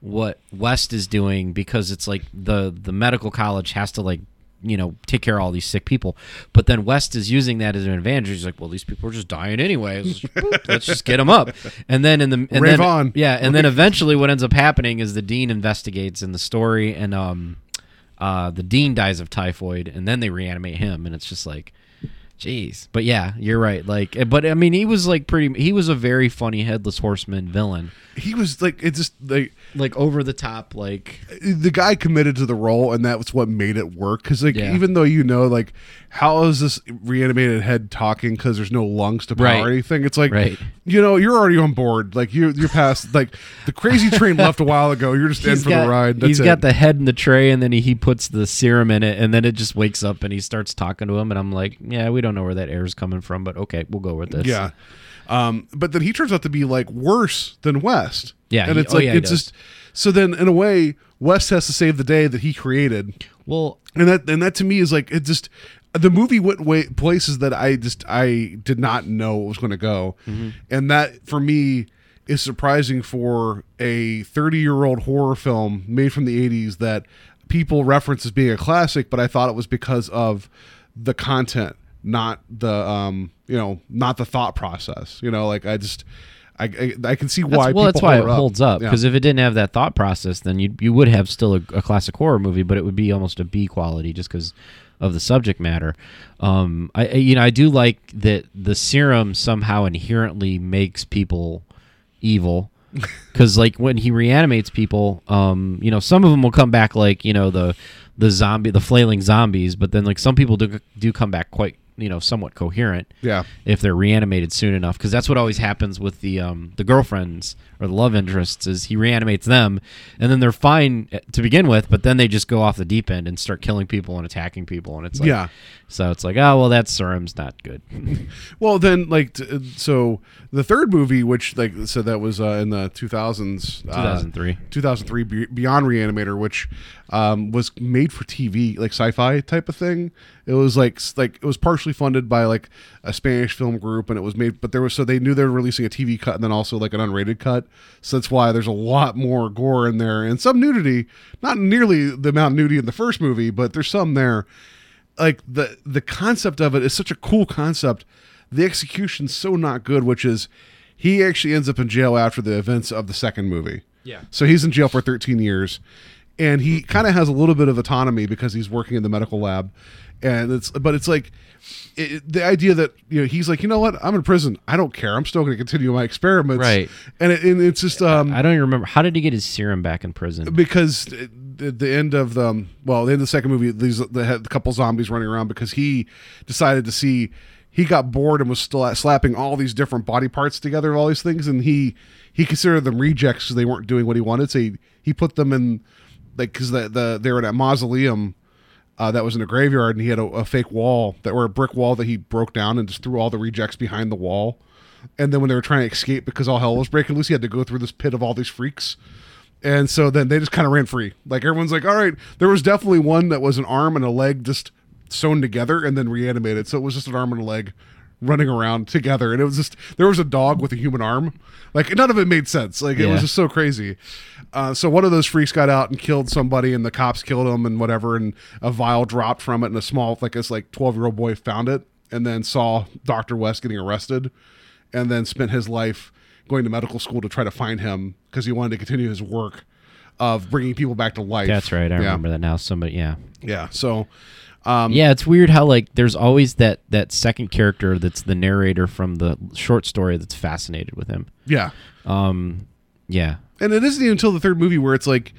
what West is doing, because it's like the the medical college has to like, you know, take care of all these sick people. But then West is using that as an advantage. He's like, well, these people are just dying anyways. Let's just get them up. And then in the and Rave then, on. Yeah, and then eventually what ends up happening is the dean investigates in the story, and um, uh, the dean dies of typhoid, and then they reanimate him, and it's just like, jeez. But yeah, you're right. Like, but I mean, he was like pretty. He was a very funny headless horseman villain. He was like, it just like like over the top. Like the guy committed to the role, and that was what made it work. Because like yeah. even though you know like how is this reanimated head talking because there's no lungs to power right. or anything, it's like right. you know you're already on board. Like you you're past like the crazy train left a while ago. You're just he's in for got, the ride. That's he's it. Got the head in the tray, and then he, he puts the serum in it, and then it just wakes up, and he starts talking to him, and I'm like, yeah, we don't. know where that air is coming from, but okay, we'll go with this. Yeah, um, but then he turns out to be like worse than West. Yeah, and he, it's oh like yeah, it's just so. Then in a way, West has to save the day that he created. Well, and that and that to me is like it just the movie went way, places that I just I did not know it was going to go, mm-hmm. and that for me is surprising for a thirty-year-old horror film made from the eighties that people reference as being a classic, but I thought it was because of the content. Not the um you know not the thought process, you know, like I just I I, I can see why that's, well that's why it up. holds up because yeah. if it didn't have that thought process, then you you would have still a, a classic horror movie, but it would be almost a B quality just because of the subject matter. um I you know I do like that the serum somehow inherently makes people evil because like when he reanimates people, um you know some of them will come back like you know the the zombie the flailing zombies, but then like some people do do come back quite you know somewhat coherent yeah if they're reanimated soon enough, because that's what always happens with the um the girlfriends or the love interests is he reanimates them and then they're fine to begin with, but then they just go off the deep end and start killing people and attacking people, and it's like yeah so it's like oh well that serum's not good. Well then like t- so the third movie, which like so that was uh, in the two thousands two thousand three uh, two thousand three Be- Beyond Re-Animator, which um was made for T V, like sci-fi type of thing. It was like like it was partially funded by like a Spanish film group, and it was made, but there was so they knew they were releasing a T V cut and then also like an unrated cut, so that's why there's a lot more gore in there and some nudity, not nearly the amount of nudity in the first movie, but there's some there. Like the the concept of it is such a cool concept, the execution's so not good, which is he actually ends up in jail after the events of the second movie. Yeah, so he's in jail for thirteen years. And he kind of has a little bit of autonomy because he's working in the medical lab, and it's but it's like it, the idea that you know he's like you know what I'm in prison, I don't care, I'm still going to continue my experiments, right? And, it, and it's just um, I don't even remember how did he get his serum back in prison because at the end of the well the end of the second movie these the couple zombies running around because he decided to see. He got bored and was still slapping all these different body parts together, all these things, and he he considered them rejects because they weren't doing what he wanted. So he, he put them in. Like, because the, the, they were in a mausoleum uh, that was in a graveyard, and he had a, a fake wall, that were a brick wall that he broke down and just threw all the rejects behind the wall. And then when they were trying to escape because all hell was breaking loose, he had to go through this pit of all these freaks. And so then they just kind of ran free. Like, everyone's like, all right, there was definitely one that was an arm and a leg just sewn together and then reanimated. So it was just an arm and a leg running around together. And it was just, there was a dog with a human arm. Like, none of it made sense. Like, yeah. It was just so crazy. Uh, so one of those freaks got out and killed somebody, and the cops killed him and whatever, and a vial dropped from it, and a small, like this like twelve-year-old boy found it and then saw Doctor West getting arrested and then spent his life going to medical school to try to find him because he wanted to continue his work of bringing people back to life. That's right. I yeah. remember that now. Somebody, yeah. Yeah, so... Um, yeah, it's weird how like there's always that, that second character that's the narrator from the short story that's fascinated with him. Yeah, um, yeah, and it isn't even until the third movie where it's like,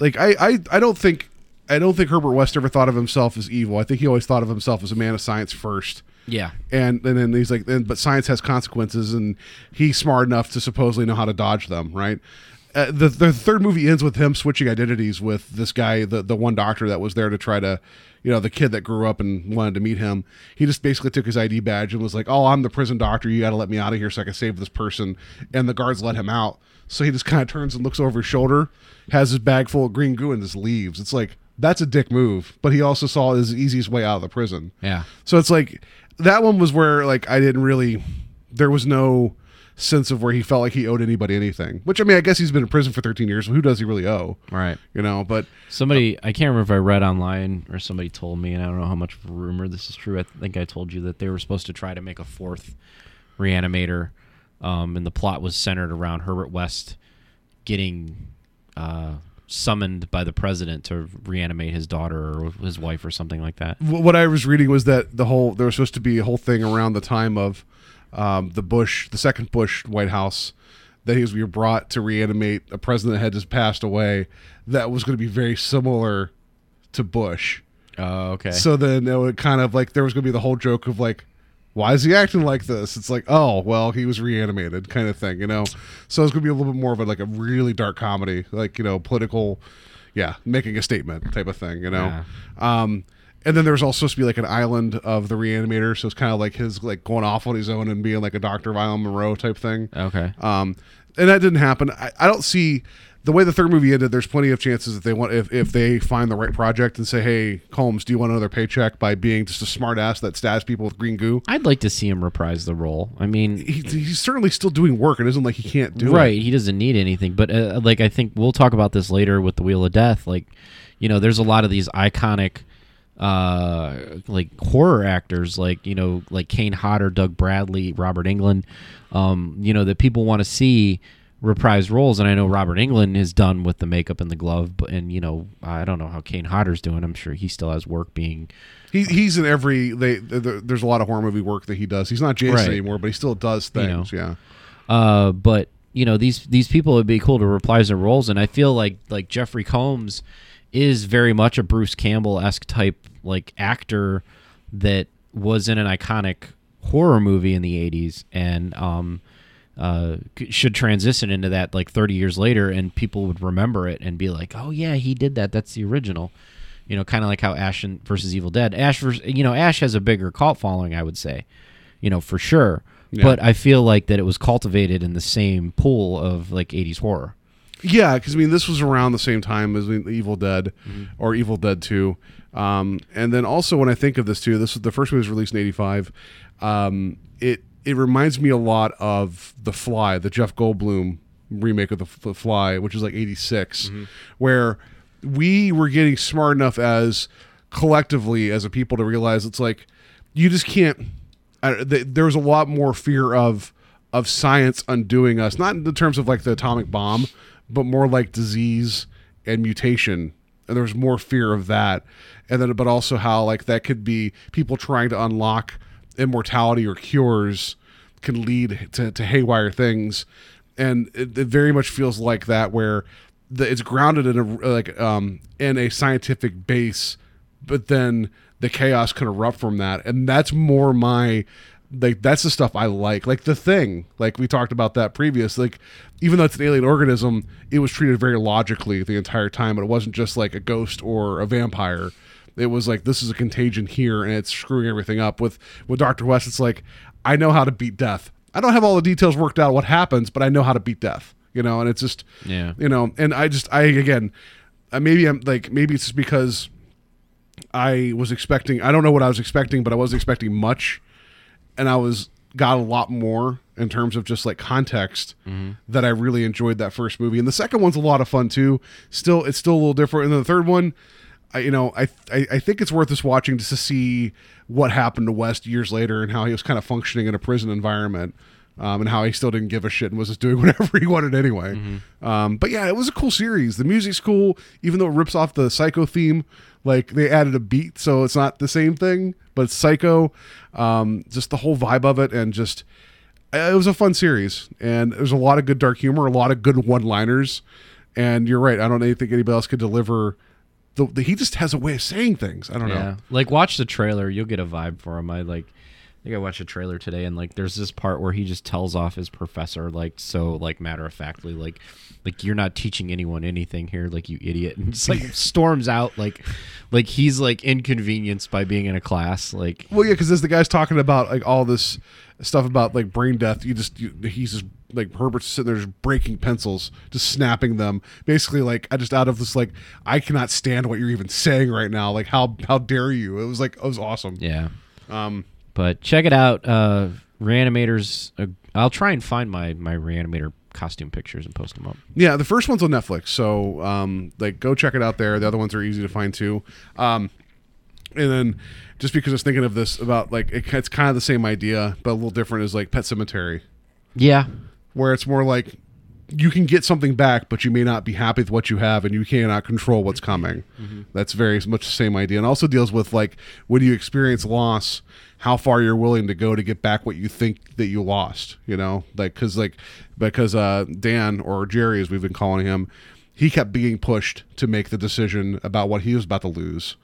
like I, I, I don't think I don't think Herbert West ever thought of himself as evil. I think he always thought of himself as a man of science first. Yeah, and and then he's like, and, but science has consequences, and he's smart enough to supposedly know how to dodge them, right? Uh, the the third movie ends with him switching identities with this guy, the the one doctor that was there to try to, you know, the kid that grew up and wanted to meet him. He just basically took his I D badge and was like, "Oh, I'm the prison doctor. You got to let me out of here so I can save this person." And the guards let him out. So he just kind of turns and looks over his shoulder, has his bag full of green goo, and just leaves. It's like, that's a dick move, but he also saw his easiest way out of the prison. Yeah. So it's like that one was where like I didn't really, there was no. sense of where he felt like he owed anybody anything. Which, I mean, I guess he's been in prison for thirteen years. So who does he really owe? Right. You know, but... Somebody, uh, I can't remember if I read online or somebody told me, and I don't know how much rumor this is true. I think I told you that they were supposed to try to make a fourth Re-Animator, um, and the plot was centered around Herbert West getting... Uh, summoned by the president to reanimate his daughter or his wife or something like that. What I was reading was that the whole there was supposed to be a whole thing around the time of um, the Bush, the second Bush White House, that he was we were brought to reanimate a president that had just passed away. That was going to be very similar to Bush. Oh, okay. So then it would kind of like there was going to be the whole joke of like, why is he acting like this? It's like, oh, well, he was reanimated kind of thing, you know? So it's going to be a little bit more of a, like a really dark comedy, like, you know, political, yeah, making a statement type of thing, you know? Yeah. Um, and then there was also supposed to be like an island of the Re-Animator. So it's kind of like his like going off on his own and being like a Doctor of Island Monroe type thing. Okay. Um, and that didn't happen. I, I don't see the way the third movie ended. There's plenty of chances that they want, if, if they find the right project and say, hey, Combs, do you want another paycheck by being just a smart ass that stabs people with green goo? I'd like to see him reprise the role. I mean, he, he's certainly still doing work. It isn't like he can't do right, it. Right. He doesn't need anything. But uh, like, I think we'll talk about this later with the Wheel of Death. Like, you know, there's a lot of these iconic, uh, like horror actors, like, you know, like Kane Hodder, Doug Bradley, Robert Englund, um, you know, that people want to see reprise roles. And I know Robert Englund is done with the makeup and the glove, but, and you know, I don't know how Kane Hodder's doing. I'm sure he still has work being he, he's in every they, they, they there's a lot of horror movie work that he does. He's not Jason right. anymore, but he still does things, you know. yeah uh but you know, these these people, it'd be cool to reprise their roles. And I feel like like Jeffrey Combs is very much a Bruce Campbell-esque type like actor that was in an iconic horror movie in the eighties and um Uh, should transition into that like thirty years later, and people would remember it and be like, oh yeah, he did that, that's the original, you know, kind of like how Ash versus Evil Dead, Ash versus, you know, Ash has a bigger cult following, I would say, you know, for sure. Yeah. But I feel like that it was cultivated in the same pool of like eighties horror. Yeah, because I mean, this was around the same time as Evil Dead, mm-hmm. or Evil Dead two, um, and then also when I think of this too, this was the first one was released in eighty-five. Um, it It reminds me a lot of The Fly, the Jeff Goldblum remake of The, the Fly, which is like eighty-six, mm-hmm. where we were getting smart enough as collectively as a people to realize it's like you just can't. I, th- there was a lot more fear of of science undoing us, not in the terms of like the atomic bomb, but more like disease and mutation. And there was more fear of that, and then but also how like that could be people trying to unlock immortality or cures can lead to, to haywire things. And it, it very much feels like that, where the, it's grounded in a like um in a scientific base, but then the chaos can erupt from that. And that's more my like that's the stuff I like like The Thing, like we talked about that previous, like even though it's an alien organism, it was treated very logically the entire time, but it wasn't just like a ghost or a vampire. It was like, this is a contagion here, and it's screwing everything up. With with Doctor West, it's like, I know how to beat death. I don't have all the details worked out what happens, but I know how to beat death. You know, and it's just, yeah. you know, and I just, I again, maybe I'm like, maybe it's just because I was expecting, I don't know what I was expecting, but I wasn't expecting much, and I was got a lot more in terms of just like context, mm-hmm. that I really enjoyed that first movie. And the second one's a lot of fun too. Still, it's still a little different. And then the third one, I, you know, I, I I think it's worth us watching just to see what happened to West years later and how he was kind of functioning in a prison environment, um, and how he still didn't give a shit and was just doing whatever he wanted anyway. Mm-hmm. Um, but yeah, it was a cool series. The music's cool, even though it rips off the Psycho theme. Like, they added a beat, so it's not the same thing, but it's Psycho. Um, just the whole vibe of it, and just it was a fun series. And there's a lot of good dark humor, a lot of good one-liners. And you're right, I don't think anybody else could deliver. The, the, he just has a way of saying things. I don't yeah. know. Like, watch the trailer. You'll get a vibe for him. I like. I think I watched a trailer today, and like, there's this part where he just tells off his professor, like, so, like, matter of factly, like, like you're not teaching anyone anything here, like, you idiot, and just like storms out, like, like he's like inconvenienced by being in a class, like. Well, yeah, because as the guy's talking about like all this stuff about like brain death, you just you, he's just like Herbert's sitting there just breaking pencils, just snapping them, basically like I just out of this like I cannot stand what you're even saying right now, like how how dare you? It was like it was awesome. Yeah. Um. But check it out. Uh, Re-Animator's a, I'll try and find my my Re-Animator costume pictures and post them up. Yeah, the first one's on Netflix, so um, like go check it out there. The other ones are easy to find too. Um, and then just because I was thinking of this about like it, it's kind of the same idea but a little different is like Pet Sematary. Yeah, where it's more like you can get something back, but you may not be happy with what you have, and you cannot control what's coming. Mm-hmm. That's very much the same idea, and also deals with like when you experience loss, how far you're willing to go to get back what you think that you lost. You know, like because like because uh, Dan, or Jerry as we've been calling him, he kept being pushed to make the decision about what he was about to lose.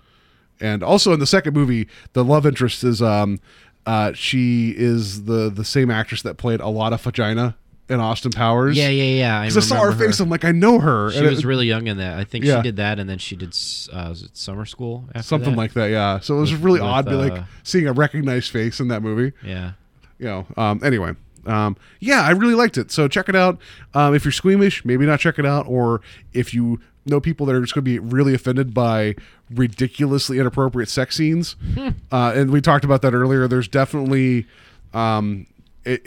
And also in the second movie, the love interest is um, uh, she is the the same actress that played a lot of vagina. In Austin Powers. Yeah, yeah, yeah. Because I, I saw her, her face. I'm like, I know her. She and was it, really young in that. I think yeah. she did that, and then she did uh, was it summer school after Something that? like that, yeah. So it was with, really with, odd to, like, uh, seeing a recognized face in that movie. Yeah. You know, um, anyway. Um, yeah, I really liked it. So check it out. Um, if you're squeamish, maybe not check it out. Or if you know people that are just going to be really offended by ridiculously inappropriate sex scenes. Hmm. Uh, and we talked about that earlier. There's definitely... Um, it.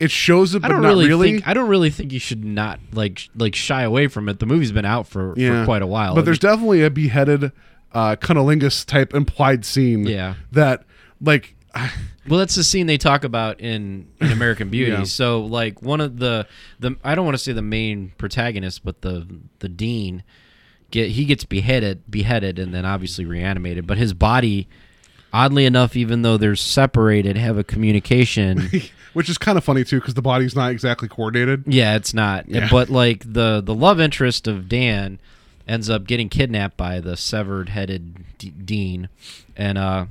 It shows it, but I don't not really. really. Think, I don't really think you should not like like shy away from it. The movie's been out for, yeah. for quite a while. But I there's mean, definitely a beheaded uh, cunnilingus type implied scene. Yeah. That like. Well, that's the scene they talk about in, in American Beauty. Yeah. So like one of the the I don't want to say the main protagonist, but the the dean get he gets beheaded beheaded and then obviously reanimated, but his body. Oddly enough, even though they're separated, have a communication. Which is kind of funny, too, because the body's not exactly coordinated. Yeah, it's not. Yeah. But, like, the, the love interest of Dan ends up getting kidnapped by the severed-headed d- Dean. And uh,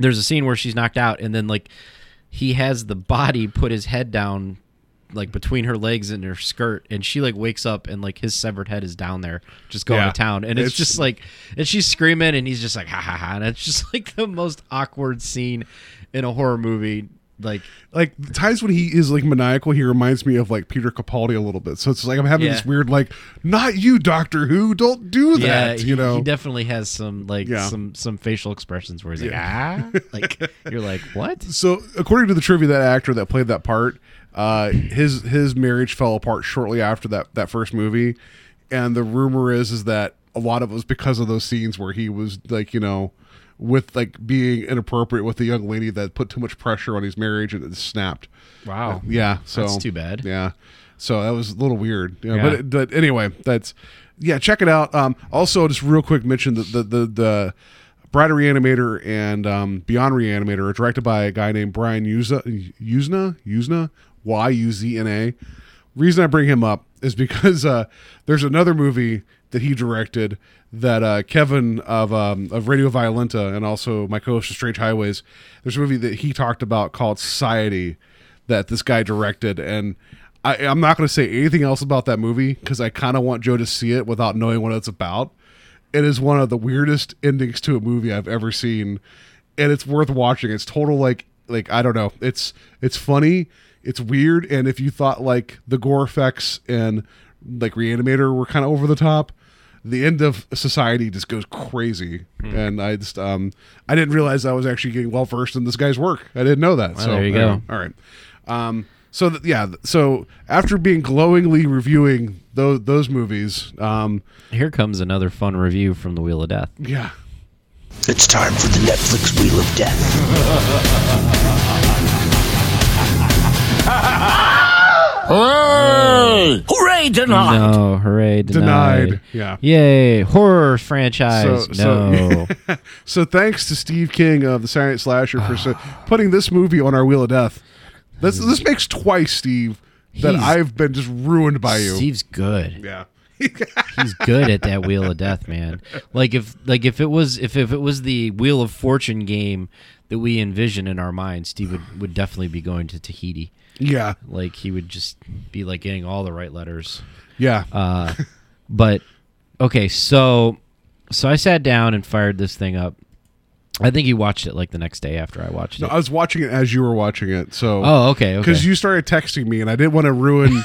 there's a scene where she's knocked out, and then, like, he has the body put his head down, like, between her legs and her skirt, and she, like, wakes up, and, like, his severed head is down there, just going yeah. to town. And it's, it's just, like, and she's screaming, and he's just like, ha, ha, ha. And it's just, like, the most awkward scene in a horror movie. Like, like the times when he is, like, maniacal, he reminds me of, like, Peter Capaldi a little bit. So it's like I'm having yeah. this weird, like, not you, Doctor Who, don't do that, yeah, he, you know? He definitely has some, like, yeah. some some facial expressions where he's yeah. like, ah? Like, you're like, what? So according to the trivia, that actor that played that part, uh his his marriage fell apart shortly after that that first movie, and the rumor is is that a lot of it was because of those scenes where he was like, you know, with like being inappropriate with the young lady that put too much pressure on his marriage and it snapped. Wow. Uh, yeah, so that's too bad. Yeah, so that was a little weird. Yeah, yeah. But, but anyway, that's yeah check it out. Um also just real quick mention that the the the Bride Re-Animator and um Beyond Re-Animator are directed by a guy named Brian Yuzna Yuzna Yuzna Y U Z N A. Reason I bring him up is because uh, there's another movie that he directed that uh, Kevin of um, of Radio Violenta and also my co-host of Strange Highways, there's a movie that he talked about called Society that this guy directed. And I, I'm not going to say anything else about that movie because I kind of want Joe to see it without knowing what it's about. It is one of the weirdest endings to a movie I've ever seen, and it's worth watching. It's total like like I don't know. It's it's funny. It's weird, and if you thought like the gore effects and like Re-Animator were kind of over the top, the end of Society just goes crazy. Mm. And I just um I didn't realize I was actually getting well versed in this guy's work. I didn't know that. Well, so there you go. All right. Um. So th- yeah. So after being glowingly reviewing those those movies, um, here comes another fun review from the Wheel of Death. Yeah. It's time for the Netflix Wheel of Death. Hooray! Hooray! Denied! No, hooray! Denied! denied. Yeah! Yay! Horror franchise! So, no. So, so thanks to Steve King of the Silent Slasher for so, putting this movie on our Wheel of Death. This this makes twice, Steve, that He's, I've been just ruined by you. Steve's good. Yeah. He's good at that Wheel of Death, man. Like if like if it was if, if it was the Wheel of Fortune game that we envision in our minds, Steve would, would definitely be going to Tahiti. Yeah. Like he would just be like getting all the right letters. Yeah. Uh, but okay, so so I sat down and fired this thing up. I think he watched it like the next day after I watched no, it. I was watching it as you were watching it. So Oh, okay, okay. Because you started texting me and I didn't want to ruin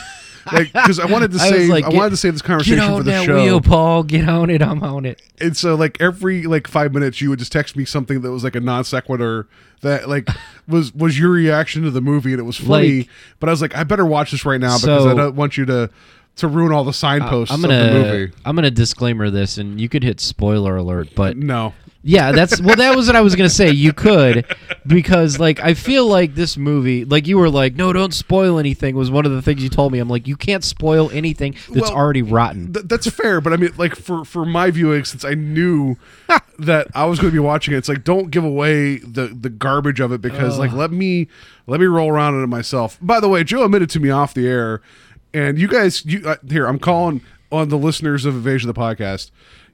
because like, I wanted to save I, like, I wanted to save this conversation for the show. Get on that wheel, Paul. Get on it. I'm on it. And so, like every like five minutes, you would just text me something that was like a non sequitur that like was was your reaction to the movie, and it was funny. Like, but I was like, I better watch this right now because so, I don't want you to to ruin all the signposts I'm gonna, of the movie. I'm gonna disclaimer this, and you could hit spoiler alert, but no. Yeah, that's well. That was what I was gonna say. You could, because like I feel like this movie, like you were like, no, don't spoil anything. Was one of the things you told me. I'm like, you can't spoil anything that's well, already rotten. Th- that's fair, but I mean, like for, for my viewing, since I knew that I was gonna be watching it, it's like don't give away the, the garbage of it because uh. like let me let me roll around in it myself. By the way, Joe admitted to me off the air, and you guys, you uh, here, I'm calling on the listeners of Invasion of the Podcast.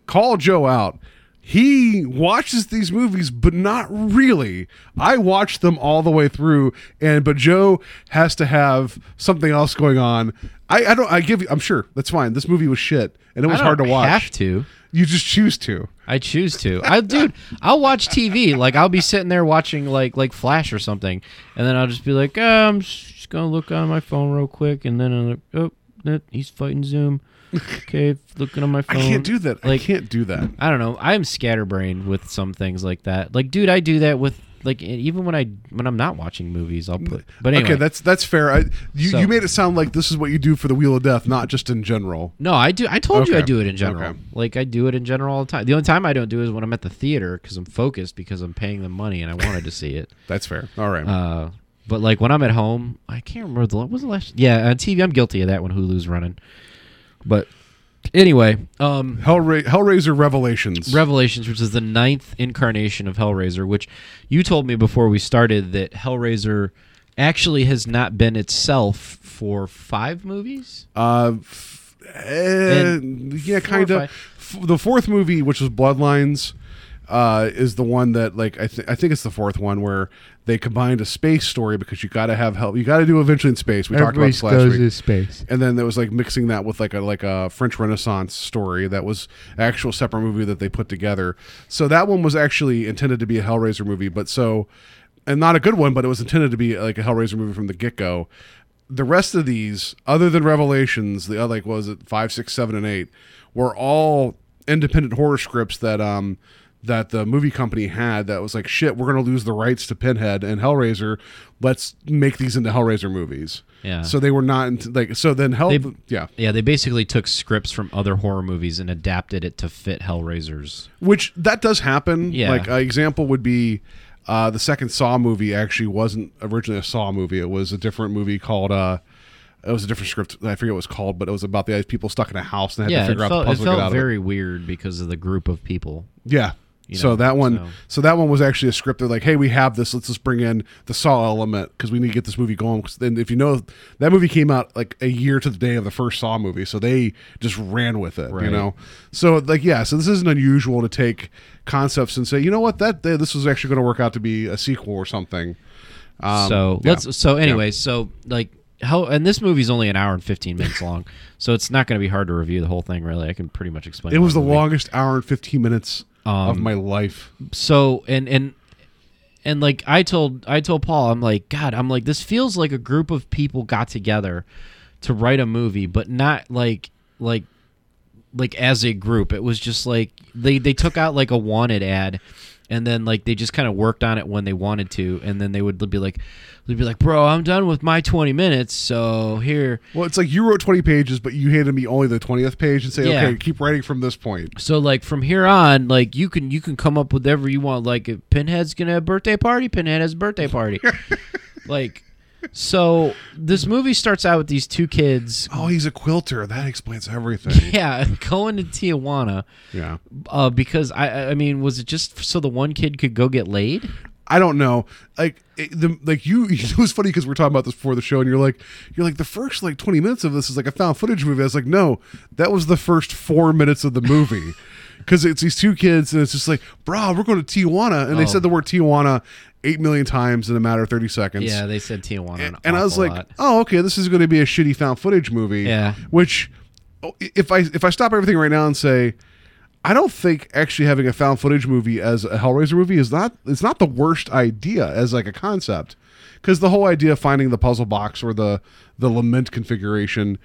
Call Joe out. He watches these movies, but not really. I watch them all the way through, and but Joe has to have something else going on. I, I don't. I give you. I'm sure that's fine. This movie was shit, and it was I don't hard to watch. Have to. You just choose to. I choose to. I dude. I'll watch T V. Like I'll be sitting there watching like like Flash or something, and then I'll just be like, oh, I'm just gonna look on my phone real quick, and then I'm like, oh, he's fighting Zoom. Okay, looking on my phone. I can't do that. Like, I can't do that. I don't know. I'm scatterbrained with some things like that. Like, dude, I do that with like even when I when I'm not watching movies, I'll put. But anyway, okay, that's that's fair. I, you so, you made it sound like this is what you do for the Wheel of Death, not just in general. No, I do. I told okay. you I do it in general. Okay. Like I do it in general all the time. The only time I don't do it is when I'm at the theater because I'm focused because I'm paying them money and I wanted to see it. That's fair. All right. Uh, but like when I'm at home, I can't remember the what was the last. Yeah, on T V, I'm guilty of that when Hulu's running. But anyway, um, Hellra- Hellraiser Revelations, Revelations, which is the ninth incarnation of Hellraiser, which you told me before we started that Hellraiser actually has not been itself for five movies. Uh, f- eh, yeah, kind of. F- the fourth movie, which was Bloodlines, uh, is the one that like I think I think it's the fourth one where they combined a space story because you got to have help. You got to do Eventually in Space. We Everybody talked about this last week. Space. And then there was like mixing that with like a like a French Renaissance story that was an actual separate movie that they put together. So that one was actually intended to be a Hellraiser movie, but so and not a good one, but it was intended to be like a Hellraiser movie from the get go. The rest of these, other than Revelations, the other like what was it five, six, seven, and eight, were all independent horror scripts that um. that the movie company had that was like, shit, we're going to lose the rights to Pinhead and Hellraiser. Let's make these into Hellraiser movies. Yeah. So they were not into, like, so then Hell, they, yeah. Yeah. They basically took scripts from other horror movies and adapted it to fit Hellraisers. Which that does happen. Yeah. Like an example would be uh, the second Saw movie actually wasn't originally a Saw movie. It was a different movie called, uh, it was a different script. I forget what it was called, but it was about the people stuck in a house and they had yeah, to figure felt, out the puzzle. It felt to get out very of it. Weird because of the group of people. Yeah. You know, so that one, so. so that one was actually a script. They're like, "Hey, we have this. Let's just bring in the Saw element because we need to get this movie going." Then, if you know, that movie came out like a year to the day of the first Saw movie, so they just ran with it. Right. You know, so like, yeah, so this isn't unusual to take concepts and say, you know what, that this was actually going to work out to be a sequel or something. Um, so yeah. let's. So anyway, yeah. so like. Hell, and this movie's only an hour and fifteen minutes long, so it's not going to be hard to review the whole thing, really. I can pretty much explain it. It was the movie. longest hour and fifteen minutes um, of my life. So, and and and like I told I told Paul, I'm like, God, I'm like, this feels like a group of people got together to write a movie, but not like like like as a group. It was just like they they took out like a wanted ad. And then, like, they just kind of worked on it when they wanted to, and then they would be like, "They'd be like, bro, I'm done with my twenty minutes, so here." Well, it's like you wrote twenty pages, but you handed me only the twentieth page and say, yeah. "Okay, keep writing from this point." So, like, from here on, like, you can you can come up with whatever you want. Like, if Pinhead's gonna have a birthday party, Pinhead has a birthday party. Like, so this movie starts out with these two kids. Oh, he's a quilter. That explains everything. Yeah, going to Tijuana. Yeah. Uh, because, I I mean, was it just so the one kid could go get laid? I don't know. Like, it, the, like you, it was funny because we were talking about this before the show, and you're like, you're like the first like twenty minutes of this is like a found footage movie. I was like, no, that was the first four minutes of the movie. Because it's these two kids, and it's just like, bro, we're going to Tijuana. And oh. they said the word Tijuana eight million times in a matter of thirty seconds. Yeah, they said Tijuana. An and, and I was like, lot. oh, okay, this is going to be a shitty found footage movie. Yeah. Which, if I if I stop everything right now and say, I don't think actually having a found footage movie as a Hellraiser movie is not it's not the worst idea as like a concept. because the whole idea of finding the puzzle box or the the lament configuration,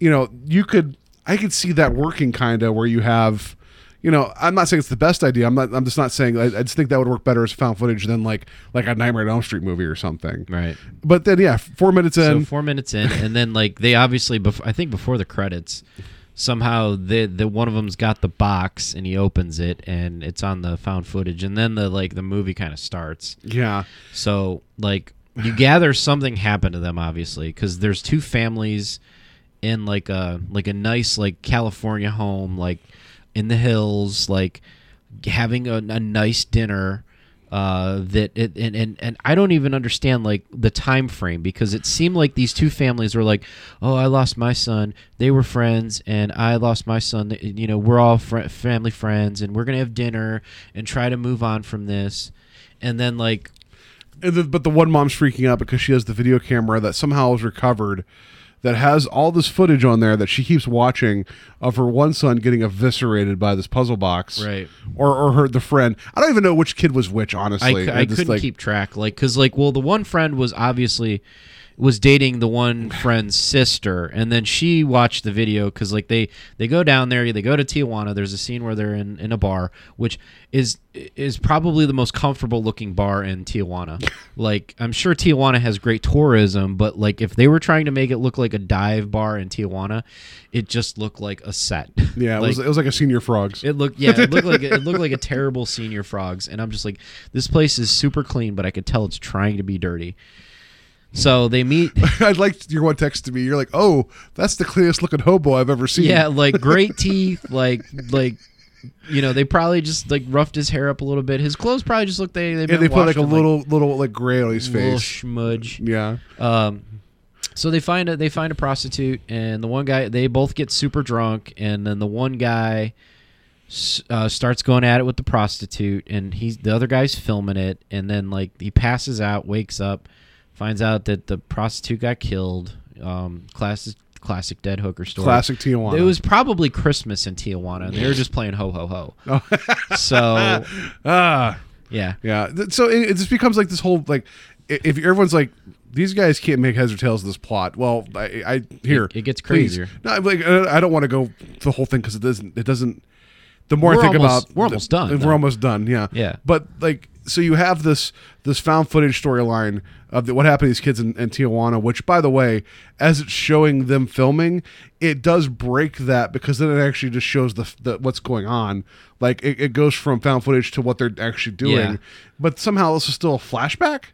you know, you could I could see that working kind of where you have, you know, I'm not saying it's the best idea. I'm not. I'm just not saying. I, I just think that would work better as found footage than like like a Nightmare on Elm Street movie or something. Right. But then yeah, four minutes in. So four minutes in, and then like they obviously, bef- I think before the credits, somehow the the one of them's got the box and he opens it and it's on the found footage, and then the like the movie kind of starts. Yeah. So like you gather something happened to them obviously because there's two families in like a like a nice like California home like. In the hills, like having a, a nice dinner, uh, that it, and, and and I don't even understand like the time frame because it seemed like these two families were like, oh, I lost my son. They were friends, and I lost my son. You know, we're all fr- family friends, and we're gonna have dinner and try to move on from this. And then like, and the, but the one mom's freaking out because she has the video camera that somehow is recovered. That has all this footage on there that she keeps watching of her one son getting eviscerated by this puzzle box, right? Or, or her the friend. I don't even know which kid was which. Honestly, I, I just, couldn't like, keep track. Like, cause like, well, the one friend was obviously was dating the one friend's sister, and then she watched the video because like they they go down there, they go to Tijuana. There's a scene where they're in, in a bar, which is is probably the most comfortable looking bar in Tijuana. Like I'm sure Tijuana has great tourism, but like if they were trying to make it look like a dive bar in Tijuana, it just looked like a set. Yeah, like, it was it was like a Senior Frogs. It looked yeah, it looked like it looked like a terrible Senior Frogs, and I'm just like, this place is super clean, but I could tell it's trying to be dirty. So they meet. I liked your one text to me. You're like, "Oh, that's the cleanest looking hobo I've ever seen." Yeah, like great teeth, like like you know, they probably just like roughed his hair up a little bit. His clothes probably just looked they they yeah, they put like a little like, little like gray on his face, little smudge. Yeah. Um. So they find a they find a prostitute, and the one guy they both get super drunk, and then the one guy uh, starts going at it with the prostitute, and he's the other guy's filming it, and then like he passes out, wakes up. Finds out that the prostitute got killed. Um, classic, classic dead hooker story. Classic Tijuana. It was probably Christmas in Tijuana. And they were just playing ho ho ho. Oh. So, ah, yeah, yeah. So it, it just becomes like this whole like, if everyone's like, these guys can't make heads or tails of this plot. Well, I, I here it, it gets crazier. No, like I don't want to go the whole thing because it doesn't. It doesn't. The more we're I think almost, about, we're almost done. We're though. almost done. Yeah. Yeah. But like. So you have this this found footage storyline of the, what happened to these kids in, in Tijuana, which, by the way, as it's showing them filming, it does break that because then it actually just shows the, the what's going on. Like, it, it goes from found footage to what they're actually doing. Yeah. But somehow this is still a flashback.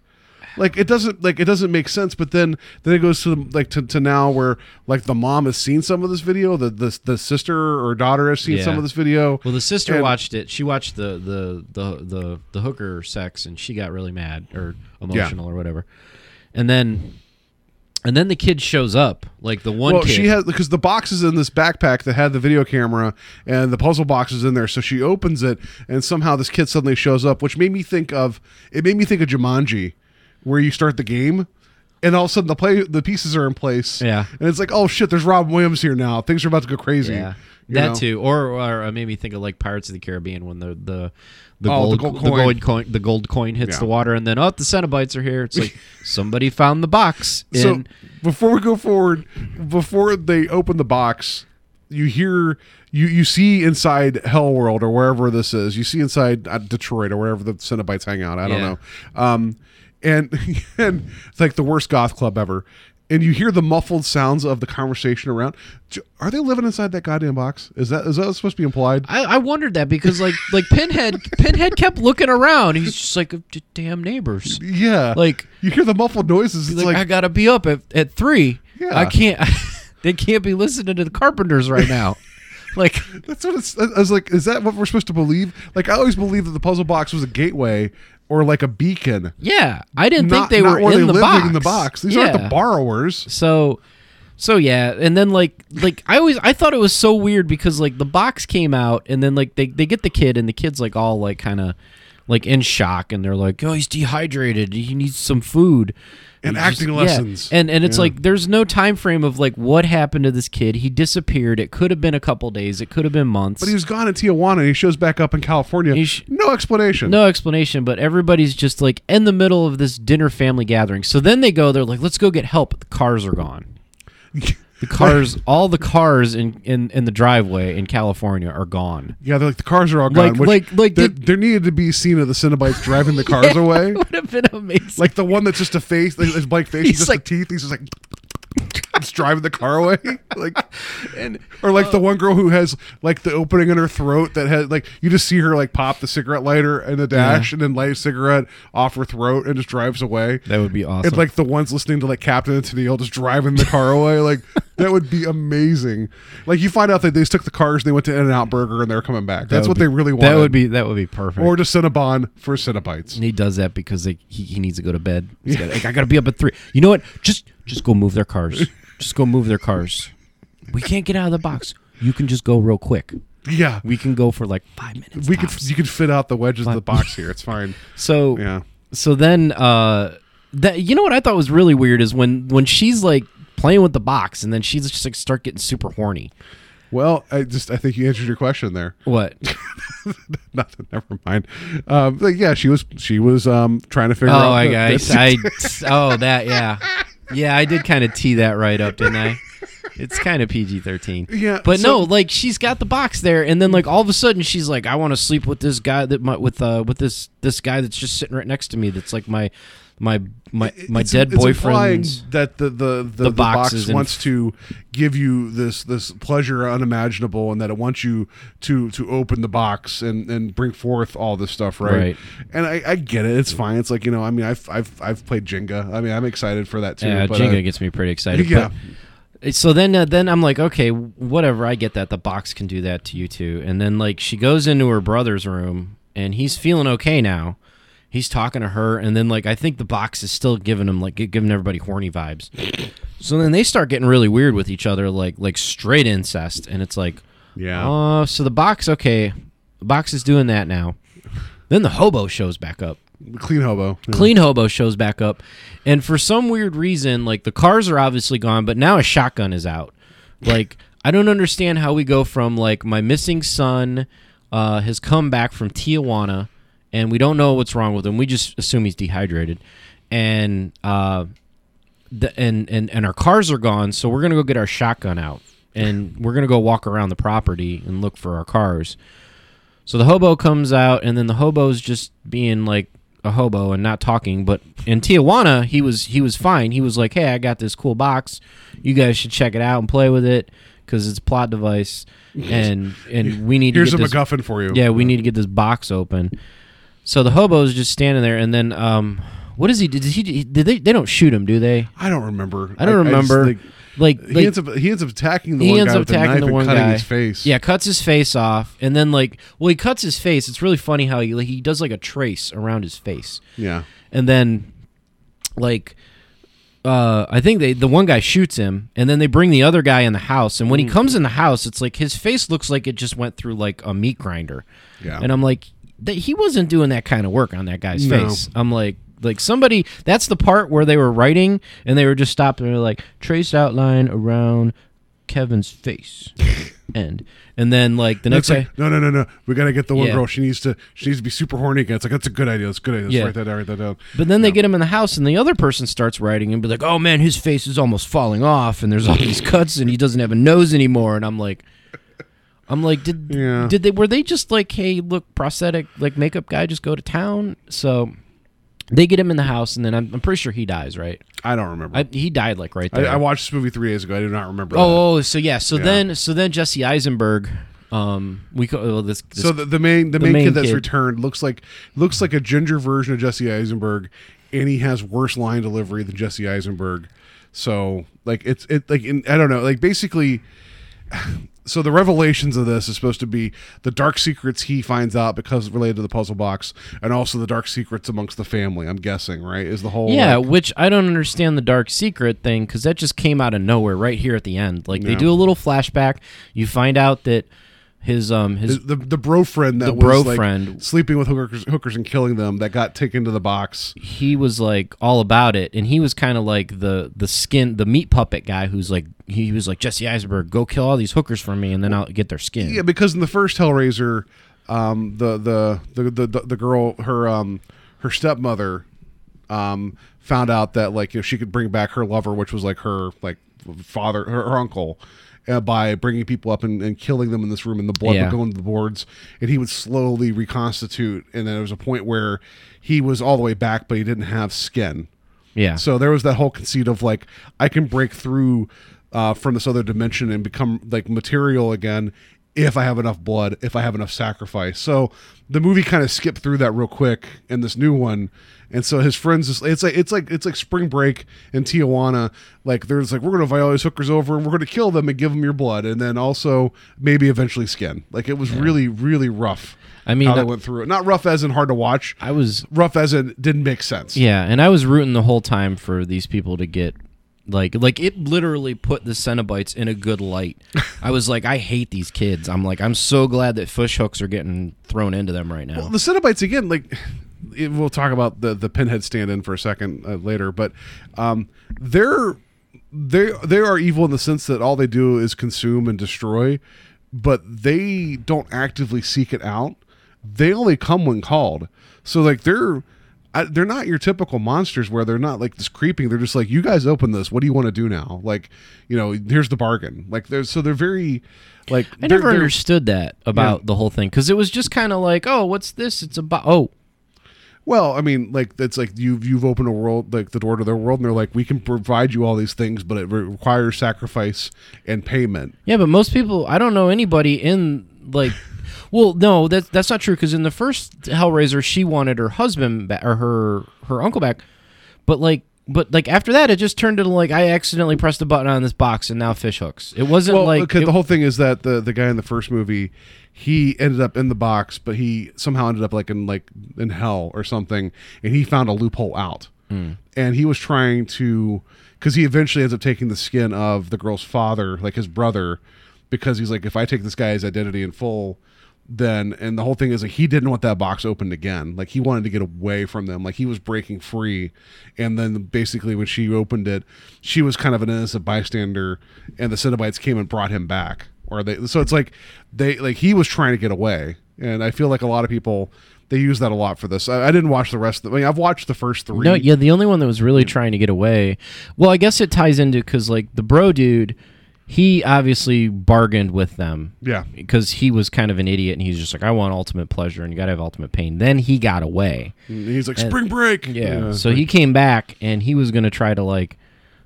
Like it doesn't like it doesn't make sense, but then, then it goes to the, like to, to now where like the mom has seen some of this video, the the, the sister or daughter has seen yeah. some of this video. Well, the sister and, watched it. She watched the the, the the the hooker sex, and she got really mad or emotional yeah. or whatever. And then and then the kid shows up, like the one. Well, kid. she has because the box is in this backpack that had the video camera, and the puzzle box is in there. So she opens it, and somehow this kid suddenly shows up, which made me think of it made me think of Jumanji. Where you start the game, and all of a sudden the play the pieces are in place. Yeah, and it's like, oh shit, there's Rob Williams here now. Things are about to go crazy. Yeah, that know? too, or or made me think of like Pirates of the Caribbean when the the the, oh, gold, the, gold, the coin. gold coin the gold coin hits yeah. the water, and then oh, the Cenobites are here. It's like somebody found the box. In- so before we go forward, before they open the box. You hear, you, you see inside Hellworld or wherever this is. You see inside uh, Detroit or wherever the Cenobites hang out. I don't yeah. know. Um, and, and it's like the worst goth club ever. And you hear the muffled sounds of the conversation around. Are they living inside that goddamn box? Is that is that supposed to be implied? I, I wondered that because like like Pinhead Pinhead kept looking around. He's just like, damn neighbors. Yeah. Like you hear the muffled noises. It's like, like I gotta be up at at three. Yeah. I can't. I, They can't be listening to the Carpenters right now. Like that's what it's, I was like, is that what we're supposed to believe? Like I always believed that the puzzle box was a gateway or like a beacon. Yeah, I didn't not, think they were in, they the box. in the box. These yeah. aren't the borrowers. So, so yeah, and then like like I always I thought it was so weird because like the box came out and then like they, they get the kid and the kid's like all like kind of like in shock, and they're like, "Oh, he's dehydrated. He needs some food." And, and acting just, lessons. Yeah. And and it's yeah. like there's no time frame of like what happened to this kid. He disappeared. It could have been a couple days. It could have been months. But he was gone in Tijuana. And he shows back up in California. Sh- no explanation. No explanation. But everybody's just like in the middle of this dinner family gathering. So then they go. They're like, "Let's go get help." The cars are gone. The cars, all the cars in, in, in the driveway in California are gone. Yeah, they're like the cars are all gone. Like, which like, like there, did, there needed to be a scene of the Cenobites driving the cars yeah, away. It would have been amazing. Like the one that's just a face, like his blank face, he's just like, the teeth. He's just like, it's driving the car away. Like, and or like uh, the one girl who has like the opening in her throat that has like you just see her like pop the cigarette lighter in the dash yeah. and then light a cigarette off her throat and just drives away. That would be awesome. And like the ones listening to like Captain and Tennille just driving the car away. Like that would be amazing. Like you find out that they just took the cars and they went to In-N-Out Burger and they're coming back. That's that what be, they really want. That would be that would be perfect. Or to Cinnabon for Cinnabites. And he does that because they, he he needs to go to bed. He's yeah. gotta, like, I got to be up at three. You know what? Just just go move their cars. Just go move their cars. We can't get out of the box. You can just go real quick. Yeah, we can go for like five minutes. We tops. could you could fit out the wedges of the box here. It's fine. So yeah. So then uh, that you know what I thought was really weird is when when she's like playing with the box and then she's just like start getting super horny. Well, I just I think you answered your question there. What? Nothing. Never mind. Um, like yeah, she was she was um, trying to figure oh, out. Oh, I guess I. Oh, that yeah. Yeah, I did kind of tee that right up, didn't I? It's kind of P G thirteen. Yeah, but so, no, like she's got the box there, and then like all of a sudden she's like, "I want to sleep with this guy that my, with uh with this this guy that's just sitting right next to me. That's like my my my my it's, dead boyfriend." That the the the, the, the box, box wants to give you this this pleasure unimaginable, and that it wants you to to open the box and and bring forth all this stuff, right? Right. And I, I get it. It's fine. It's like you know, I mean, I've I've I've played Jenga. I mean, I'm excited for that too. Yeah, but, Jenga uh, gets me pretty excited. Yeah. But, so then uh, then I'm like, okay, whatever, I get that. The box can do that to you too. And then like she goes into her brother's room, and he's feeling okay now. He's talking to her, and then like I think the box is still giving him like giving everybody horny vibes. So then they start getting really weird with each other, like like straight incest. And it's like, yeah. Oh, uh, so the box, okay, the box is doing that now. Then the hobo shows back up. Clean hobo. Yeah. Clean hobo shows back up. And for some weird reason, like the cars are obviously gone, but now a shotgun is out. Like, I don't understand how we go from like my missing son uh, has come back from Tijuana and we don't know what's wrong with him. We just assume he's dehydrated. And uh, the, and, and, and our cars are gone, so we're going to go get our shotgun out. And we're going to go walk around the property and look for our cars. So the hobo comes out, and then the hobo's just being like, a hobo and not talking, but in Tijuana he was he was fine. He was like, "Hey, I got this cool box. You guys should check it out and play with it because it's a plot device, and and we need here's to get a this, MacGuffin for you. Yeah, we need to get this box open." So the hobo's just standing there, and then um, what is he? Did he? Did they? They don't shoot him, do they? I don't remember. I don't I, remember. I just, like, like he like, ends up he ends up attacking the he one ends guy up with attacking a knife the and one cutting guy. His face. Yeah, cuts his face off, and then like, well, he cuts his face. It's really funny how he like, he does like a trace around his face. Yeah, and then like, uh, I think they the one guy shoots him, and then they bring the other guy in the house. And when mm. he comes in the house, it's like his face looks like it just went through like a meat grinder. Yeah, and I'm like, that he wasn't doing that kind of work on that guy's no. face. I'm like. Like somebody, that's the part where they were writing and they were just stopped and they were like, trace outline around Kevin's face. End. And then like the next like, day. No, no, no, no. We got to get the one yeah. girl. She needs to She needs to be super horny again. It's like, that's a good idea. That's a good idea. Let's yeah. write that down, write that down. But then yeah. they get him in the house and the other person starts writing and be like, oh man, his face is almost falling off and there's all these cuts and he doesn't have a nose anymore. And I'm like... I'm like, did yeah. did they, were they just like, hey, look, prosthetic, like makeup guy, just go to town? So... They get him in the house, and then I'm, I'm pretty sure he dies, right? I don't remember. I, he died like right there. I, I watched this movie three days ago. I do not remember. Oh, that. oh so yeah, so yeah. then, so then Jesse Eisenberg, um, we call well, this, this. So the, the main, the, the main, main kid that's kid. returned looks like looks like a ginger version of Jesse Eisenberg, and he has worse line delivery than Jesse Eisenberg. So like it's it like in, I don't know like basically. So the revelations of this is supposed to be the dark secrets he finds out because related to the puzzle box, and also the dark secrets amongst the family. I'm guessing, right? Is the whole yeah? Like, which I don't understand the dark secret thing because that just came out of nowhere right here at the end. Like no. they do a little flashback. You find out that His um his the the, the bro friend that the bro was like friend. sleeping with hookers, hookers and killing them, that got taken to the box. He was like all about it, and he was kind of like the the skin the meat puppet guy who's like he was like Jesse Eisenberg, go kill all these hookers for me, and then I'll get their skin. Yeah, because in the first Hellraiser, um the the the the, the, the girl her um her stepmother um found out that like you know, she could bring back her lover, which was like her like father her, her uncle. Uh, by bringing people up and, and killing them in this room, and the blood yeah. would go into the boards, and he would slowly reconstitute. And then there was a point where he was all the way back, but he didn't have skin. Yeah. So there was that whole conceit of like, I can break through uh, from this other dimension and become like material again if I have enough blood, if I have enough sacrifice. So the movie kind of skipped through that real quick in this new one. And so his friends, just, it's like it's like it's like Spring Break in Tijuana. Like there's like we're gonna invite all these hookers over and we're gonna kill them and give them your blood, and then also maybe eventually skin. Like it was yeah. really really rough. I mean, how that, they went through it. Not rough as in hard to watch. I was rough as in didn't make sense. Yeah, and I was rooting the whole time for these people to get like like it literally put the Cenobites in a good light. I was like, I hate these kids. I'm like, I'm so glad that fish hooks are getting thrown into them right now. Well, the Cenobites again, like. It, we'll talk about the, the Pinhead stand-in for a second uh, later, but um, they're they they are evil in the sense that all they do is consume and destroy, but they don't actively seek it out. They only come when called. So like they're I, they're not your typical monsters where they're not like this creeping. They're just like, you guys open this. What do you want to do now? Like, you know, here's the bargain. Like they're so they're very. Like I never understood that about yeah. the whole thing, because it was just kind of like, oh, what's this? It's about oh. Well, I mean, like that's like you've you've opened a world, like the door to their world, and they're like, we can provide you all these things, but it requires sacrifice and payment. Yeah, but most people, I don't know anybody in like, well, no, that's that's not true, because in the first Hellraiser, she wanted her husband back, or her her uncle back, but like. But like after that, it just turned into like I accidentally pressed a button on this box and now fish hooks. It wasn't well, like okay, it, the whole thing is that the, the guy in the first movie, he ended up in the box, but he somehow ended up like in like in hell or something, and he found a loophole out, mm. and he was trying to, because he eventually ends up taking the skin of the girl's father, like his brother, because he's like, if I take this guy's identity in full. Then and the whole thing is like he didn't want that box opened again. Like he wanted to get away from them. Like he was breaking free. And then basically when she opened it, she was kind of an innocent bystander, and the Cenobites came and brought him back. Or they so it's like they like he was trying to get away. And I feel like a lot of people they use that a lot for this. I, I didn't watch the rest of the I mean, I've watched the first three. No, yeah, the only one that was really yeah. trying to get away. Well, I guess it ties into because like the bro dude. He obviously bargained with them. Yeah. Because he was kind of an idiot, and he's just like, I want ultimate pleasure, and you got to have ultimate pain. Then he got away. And he's like, and, spring break. Yeah. yeah. So he came back, and he was going to try to, like,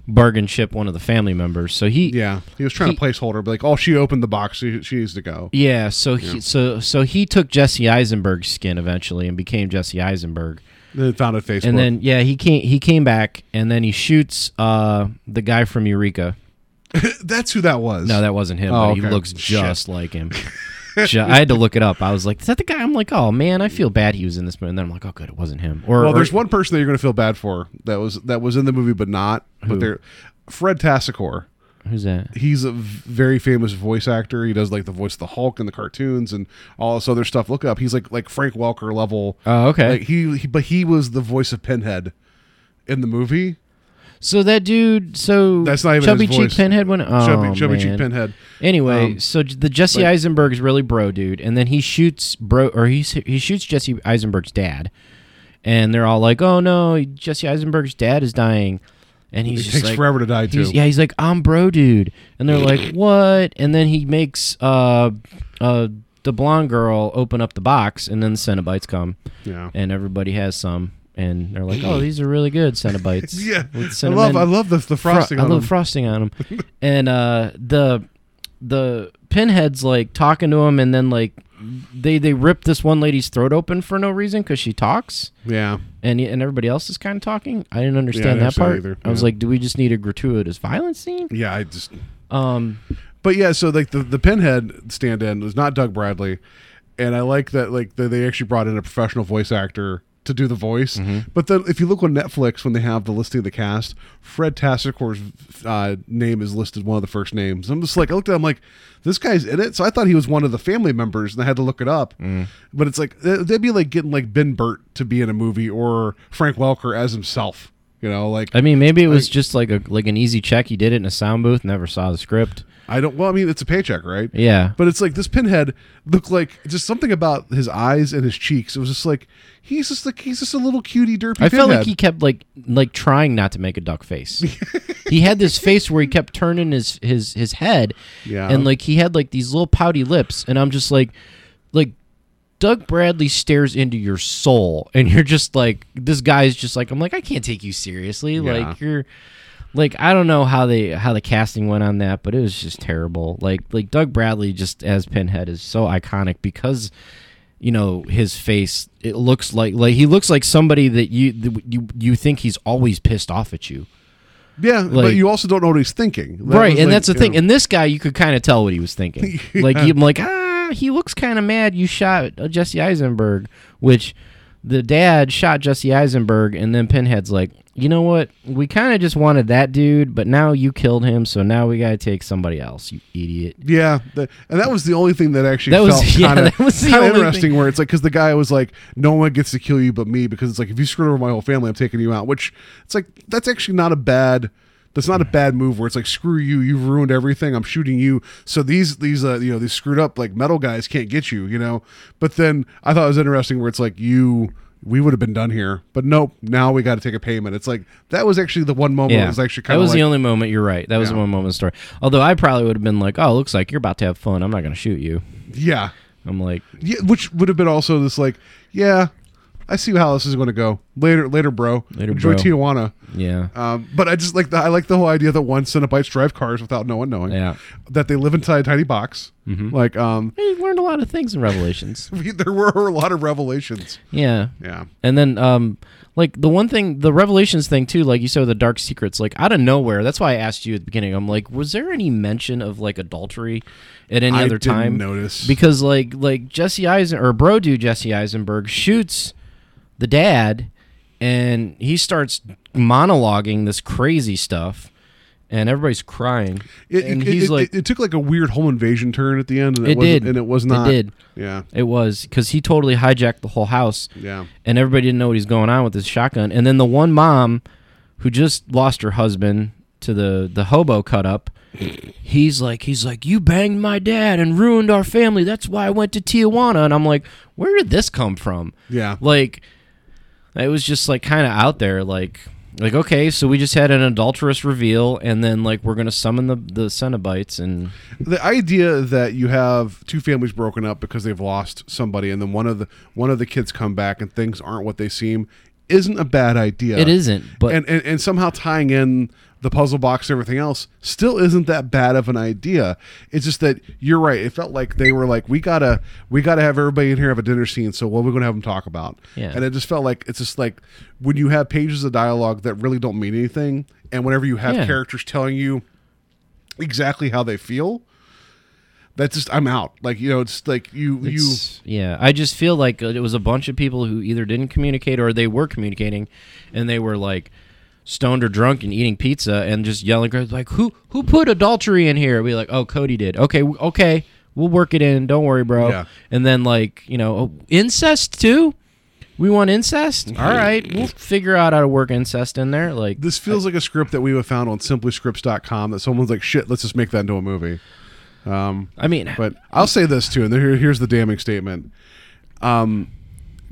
bargain ship one of the family members. So he... Yeah. He was trying he, to placeholder, but like, oh, she opened the box. She, she needs to go. Yeah. So yeah. he so so he took Jesse Eisenberg's skin eventually and became Jesse Eisenberg. Then founded Facebook. And then, yeah, he came, he came back, and then he shoots uh, the guy from Eureka. That's who that was. No, that wasn't him. Oh, but he okay. looks just Shit. like him. Ju- I had to look it up. I was like, is that the guy? I'm like, oh man, I feel bad he was in this movie. And then I'm like, oh good, it wasn't him. Or well, or- there's one person that you're going to feel bad for that was that was in the movie, but not. Who? But they're Fred Tassicor. Who's that? He's a very famous voice actor. He does like the voice of the Hulk in the cartoons and all this other stuff. Look up. He's like like Frank Welker level. Oh uh, okay. Like, he, he but he was the voice of Pinhead in the movie. So that dude, so that's not even Chubby his voice. Cheek Pinhead went, oh Chubby, Chubby man. Cheek Pinhead. Anyway, um, so the Jesse like, Eisenberg is really bro dude, and then he shoots bro, or he he shoots Jesse Eisenberg's dad, and they're all like, oh no, Jesse Eisenberg's dad is dying, and he's it just takes like, forever to die too. He's, yeah, he's like, I'm bro dude, and they're like, what? And then he makes uh uh the blonde girl open up the box, and then the Cenobites come, yeah, and everybody has some. And they're like, oh, these are really good Cenobites. yeah, I love, I love the, the frosting. Fro- on I love them. frosting on them. and uh, the the Pinhead's like talking to him, and then like they they rip this one lady's throat open for no reason because she talks. Yeah, and and everybody else is kind of talking. I didn't understand yeah, I that part. Either. I yeah. was like, do we just need a gratuitous violence scene? Yeah, I just. Um, but yeah, so like the the Pinhead stand-in was not Doug Bradley, and I like that like the, they actually brought in a professional voice actor. to do the voice. Mm-hmm. But the, if you look on Netflix, when they have the listing of the cast, Fred Tassicore's uh, name is listed one of the first names. I'm just like, I looked at him like, this guy's in it? So I thought he was one of the family members, and I had to look it up. Mm. But it's like, they'd be like getting like Ben Burt to be in a movie, or Frank Welker as himself. You know, like, I mean, maybe it was like, just like a like an easy check. He did it in a sound booth, never saw the script. I don't. Well, I mean, it's a paycheck, right? Yeah. But it's like this Pinhead looked like just something about his eyes and his cheeks. It was just like he's just like he's just a little cutie derpy. I felt like he kept like like trying not to make a duck face. He had this face where he kept turning his his his head, yeah, and like he had like these little pouty lips, and I'm just like, like. Doug Bradley stares into your soul, and you're just like, this guy's just like, I'm like, I can't take you seriously. Yeah. Like you're like, I don't know how they, how the casting went on that, but it was just terrible. Like, like Doug Bradley just as Pinhead is so iconic because, you know, his face, it looks like, like he looks like somebody that you, that you, you think he's always pissed off at you. Yeah, like, but you also don't know what he's thinking. That right. And like, that's the thing. Know. And this guy, you could kind of tell what he was thinking. Yeah. Like, I'm like, ah, he looks kind of mad you shot Jesse Eisenberg, which the dad shot Jesse Eisenberg, and then Pinhead's like, you know what, we kind of just wanted that dude, but now you killed him, so now we gotta take somebody else, you idiot. Yeah, the, and that was the only thing that actually that felt was, kinda, yeah, that was the kinda only interesting thing. Where it's like, because the guy was like, no one gets to kill you but me, because it's like, if you screw over my whole family, I'm taking you out, which it's like, that's actually not a bad... That's not a bad move where it's like, screw you, you've ruined everything, I'm shooting you. So these, these uh, you know, these screwed up like metal guys can't get you, you know. But then I thought it was interesting where it's like, you, we would have been done here, but nope, now we got to take a payment. It's like, that was actually the one moment. Yeah. It was actually kind of that was like, the only moment. You're right. That was yeah. the one moment of the story. Although I probably would have been like, oh, looks like you're about to have fun, I'm not going to shoot you. Yeah. I'm like, yeah, which would have been also this like, yeah. I see how this is going to go. Later, later, bro. Later, Enjoy bro. Tijuana. Yeah. Um, but I just like the, I like the whole idea that one Cenobites drive cars without no one knowing. Yeah. That they live inside a tiny box. Mm-hmm. Like, um, we learned a lot of things in Revelations. we, there were a lot of revelations. Yeah. Yeah. And then, um, like the one thing, the Revelations thing too. Like you said, with the dark secrets. Like out of nowhere. That's why I asked you at the beginning. I'm like, was there any mention of like adultery at any I other didn't time? Notice because like like Jesse Eisen or bro dude Jesse Eisenberg shoots the dad, and he starts monologuing this crazy stuff, and everybody's crying. It, and it, he's it, like, it, it took like a weird home invasion turn at the end, and it, it did, and it was not. It did, yeah, it was because he totally hijacked the whole house. Yeah, and everybody didn't know what he's going on with his shotgun. And then the one mom who just lost her husband to the the hobo cut up. He's like, he's like, you banged my dad and ruined our family. That's why I went to Tijuana. And I'm like, where did this come from? Yeah, like. It was just like kind of out there, like, like okay, so we just had an adulterous reveal, and then like we're gonna summon the the Cenobites, and the idea that you have two families broken up because they've lost somebody, and then one of the one of the kids come back and things aren't what they seem isn't a bad idea. It isn't, but and and, and somehow tying in the puzzle box and everything else still isn't that bad of an idea. It's just that you're right. It felt like they were like, we gotta, we gotta have everybody in here have a dinner scene. So what are we gonna have them talk about? Yeah. And it just felt like, it's just like when you have pages of dialogue that really don't mean anything. And whenever you have yeah. characters telling you exactly how they feel, that's just, I'm out. Like, you know, it's like you, it's, you. Yeah. I just feel like it was a bunch of people who either didn't communicate or they were communicating and they were like, stoned or drunk and eating pizza and just yelling, like, who who put adultery in here? We're like, oh, Cody did. Okay, okay, we'll work it in. Don't worry, bro. Yeah. And then, like, you know, oh, incest, too? We want incest? All right, we'll figure out how to work incest in there. Like This feels I, like a script that we would have found on simply scripts dot com that someone's like, shit, let's just make that into a movie. Um, I mean... But I'll say this, too, and here, here's the damning statement. Um,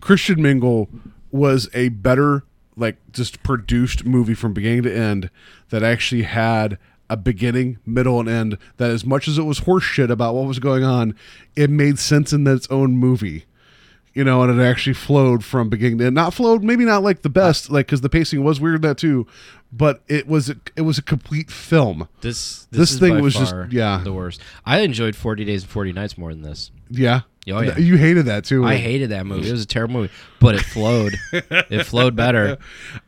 Christian Mingle was a better... like just produced movie from beginning to end that actually had a beginning, middle, and end that as much as it was horse shit about what was going on, it made sense in its own movie, you know, and it actually flowed from beginning to end. Not flowed, maybe not like the best, like because the pacing was weird that too, but it was a, it was a complete film. This this, this is thing by was far just yeah the worst. I enjoyed forty days and forty nights more than this. Yeah. Oh, yeah. You hated that too. I right? hated that movie. It was a terrible movie, but it flowed. It flowed better.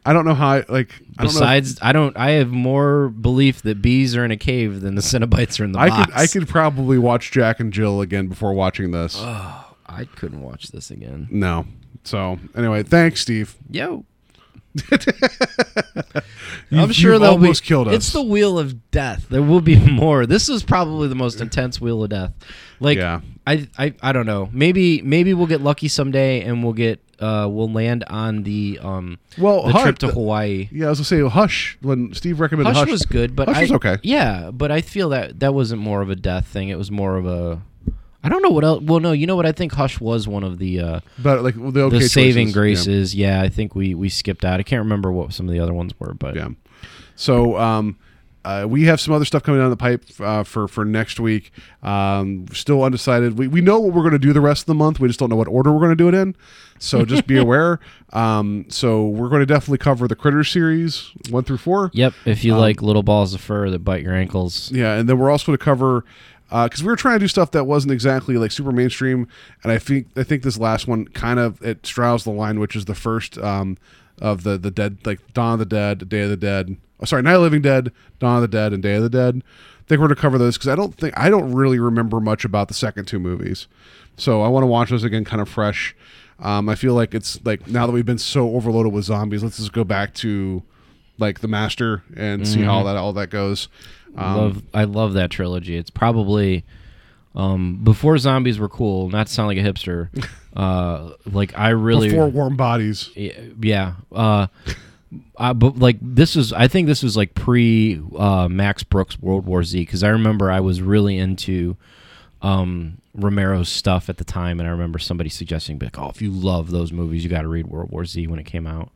I don't know how. I, like I besides, don't know if, I don't. I have more belief that bees are in a cave than the Cenobites are in the I box. Could, I could probably watch Jack and Jill again before watching this. Oh, I couldn't watch this again. No, So anyway, thanks, Steve. Yo. you, I'm sure they'll almost be, killed us. It's the Wheel of Death. There will be more. This is probably the most intense Wheel of Death. Like, yeah. I, I, I don't know. Maybe, maybe we'll get lucky someday, and we'll get, uh, we'll land on the, um, well, the Hush, trip to Hawaii. Yeah, I was gonna say Hush when Steve recommended. Hush, Hush was good, but Hush I, was okay. Yeah, but I feel that that wasn't more of a death thing. It was more of a. I don't know what else. Well, no, you know what? I think Hush was one of the uh, but like the, okay the saving choices. graces. Yeah. yeah, I think we we skipped out. I can't remember what some of the other ones were, but yeah. So um, uh, we have some other stuff coming down the pipe uh, for for next week. Um, still undecided. We we know what we're going to do the rest of the month. We just don't know what order we're going to do it in. So just be aware. Um, so we're going to definitely cover the Critter series one through four. Yep. If you um, like little balls of fur that bite your ankles. Yeah, and then we're also going to cover. Because uh, we were trying to do stuff that wasn't exactly like super mainstream, and I think I think this last one kind of it straddles the line, which is the first um, of the the dead, like Dawn of the Dead, Day of the Dead, oh, sorry, Night of the Living Dead, Dawn of the Dead, and Day of the Dead. I think we're gonna cover those because I don't think I don't really remember much about the second two movies, so I want to watch those again, kind of fresh. Um, I feel like it's like now that we've been so overloaded with zombies, let's just go back to like The Master and mm-hmm. see how all that all that goes. Um, love, I love that trilogy. It's probably um, before zombies were cool. Not to sound like a hipster, uh, like I really before warm bodies. Yeah, uh, I, but like this is. I think this was like pre uh, Max Brooks World War Z because I remember I was really into um, Romero's stuff at the time, and I remember somebody suggesting like, "Oh, if you love those movies, you got to read World War Z when it came out."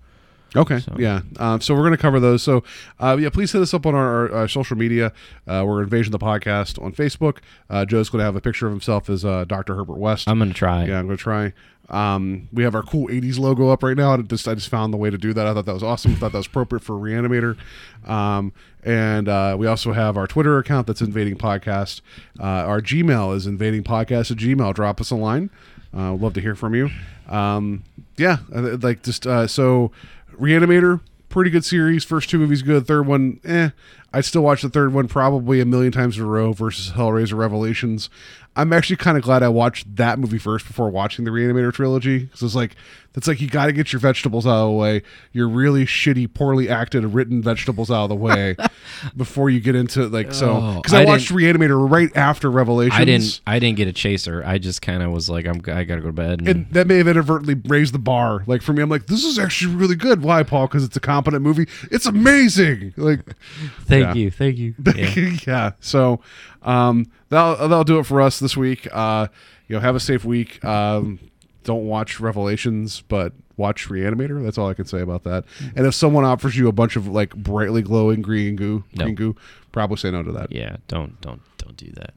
Okay, so. yeah. Um, so we're going to cover those. So uh, yeah, please hit us up on our, our, our social media. Uh, we're Invasion of the Podcast on Facebook. Uh, Joe's going to have a picture of himself as uh, Doctor Herbert West. I'm going to try. Yeah, I'm going to try. Um, we have our cool eighties logo up right now. I just, I just found the way to do that. I thought that was awesome. I thought that was appropriate for Re-Animator. Um, and uh, we also have our Twitter account that's Invading Podcast. Uh, our Gmail is invading podcast at gmail dot com. Drop us a line. Uh, love to hear from you. Um, yeah, like just uh, so... Re-Animator, pretty good series. First two movies good. Third one, eh. I'd still watch the third one probably a million times in a row versus Hellraiser Revelations. I'm actually kind of glad I watched that movie first before watching the Re-Animator trilogy. Because it's like, that's like you got to get your vegetables out of the way. Your really shitty, poorly acted, written vegetables out of the way before you get into like oh, so. Because I, I watched Re-Animator right after Revelations. I didn't. I didn't get a chaser. I just kind of was like, I'm. I gotta go to bed. And, and that may have inadvertently raised the bar. Like for me, I'm like, this is actually really good. Why, Paul? Because it's a competent movie. It's amazing. Like, thank yeah. you, thank you. Yeah. yeah. So. Um, that'll, that'll do it for us this week. Uh, you know, have a safe week. Um, don't watch Revelations, but watch Re-Animator. That's all I can say about that. And if someone offers you a bunch of like brightly glowing green goo, green no. goo, probably say no to that. Yeah. Don't, don't, don't do that.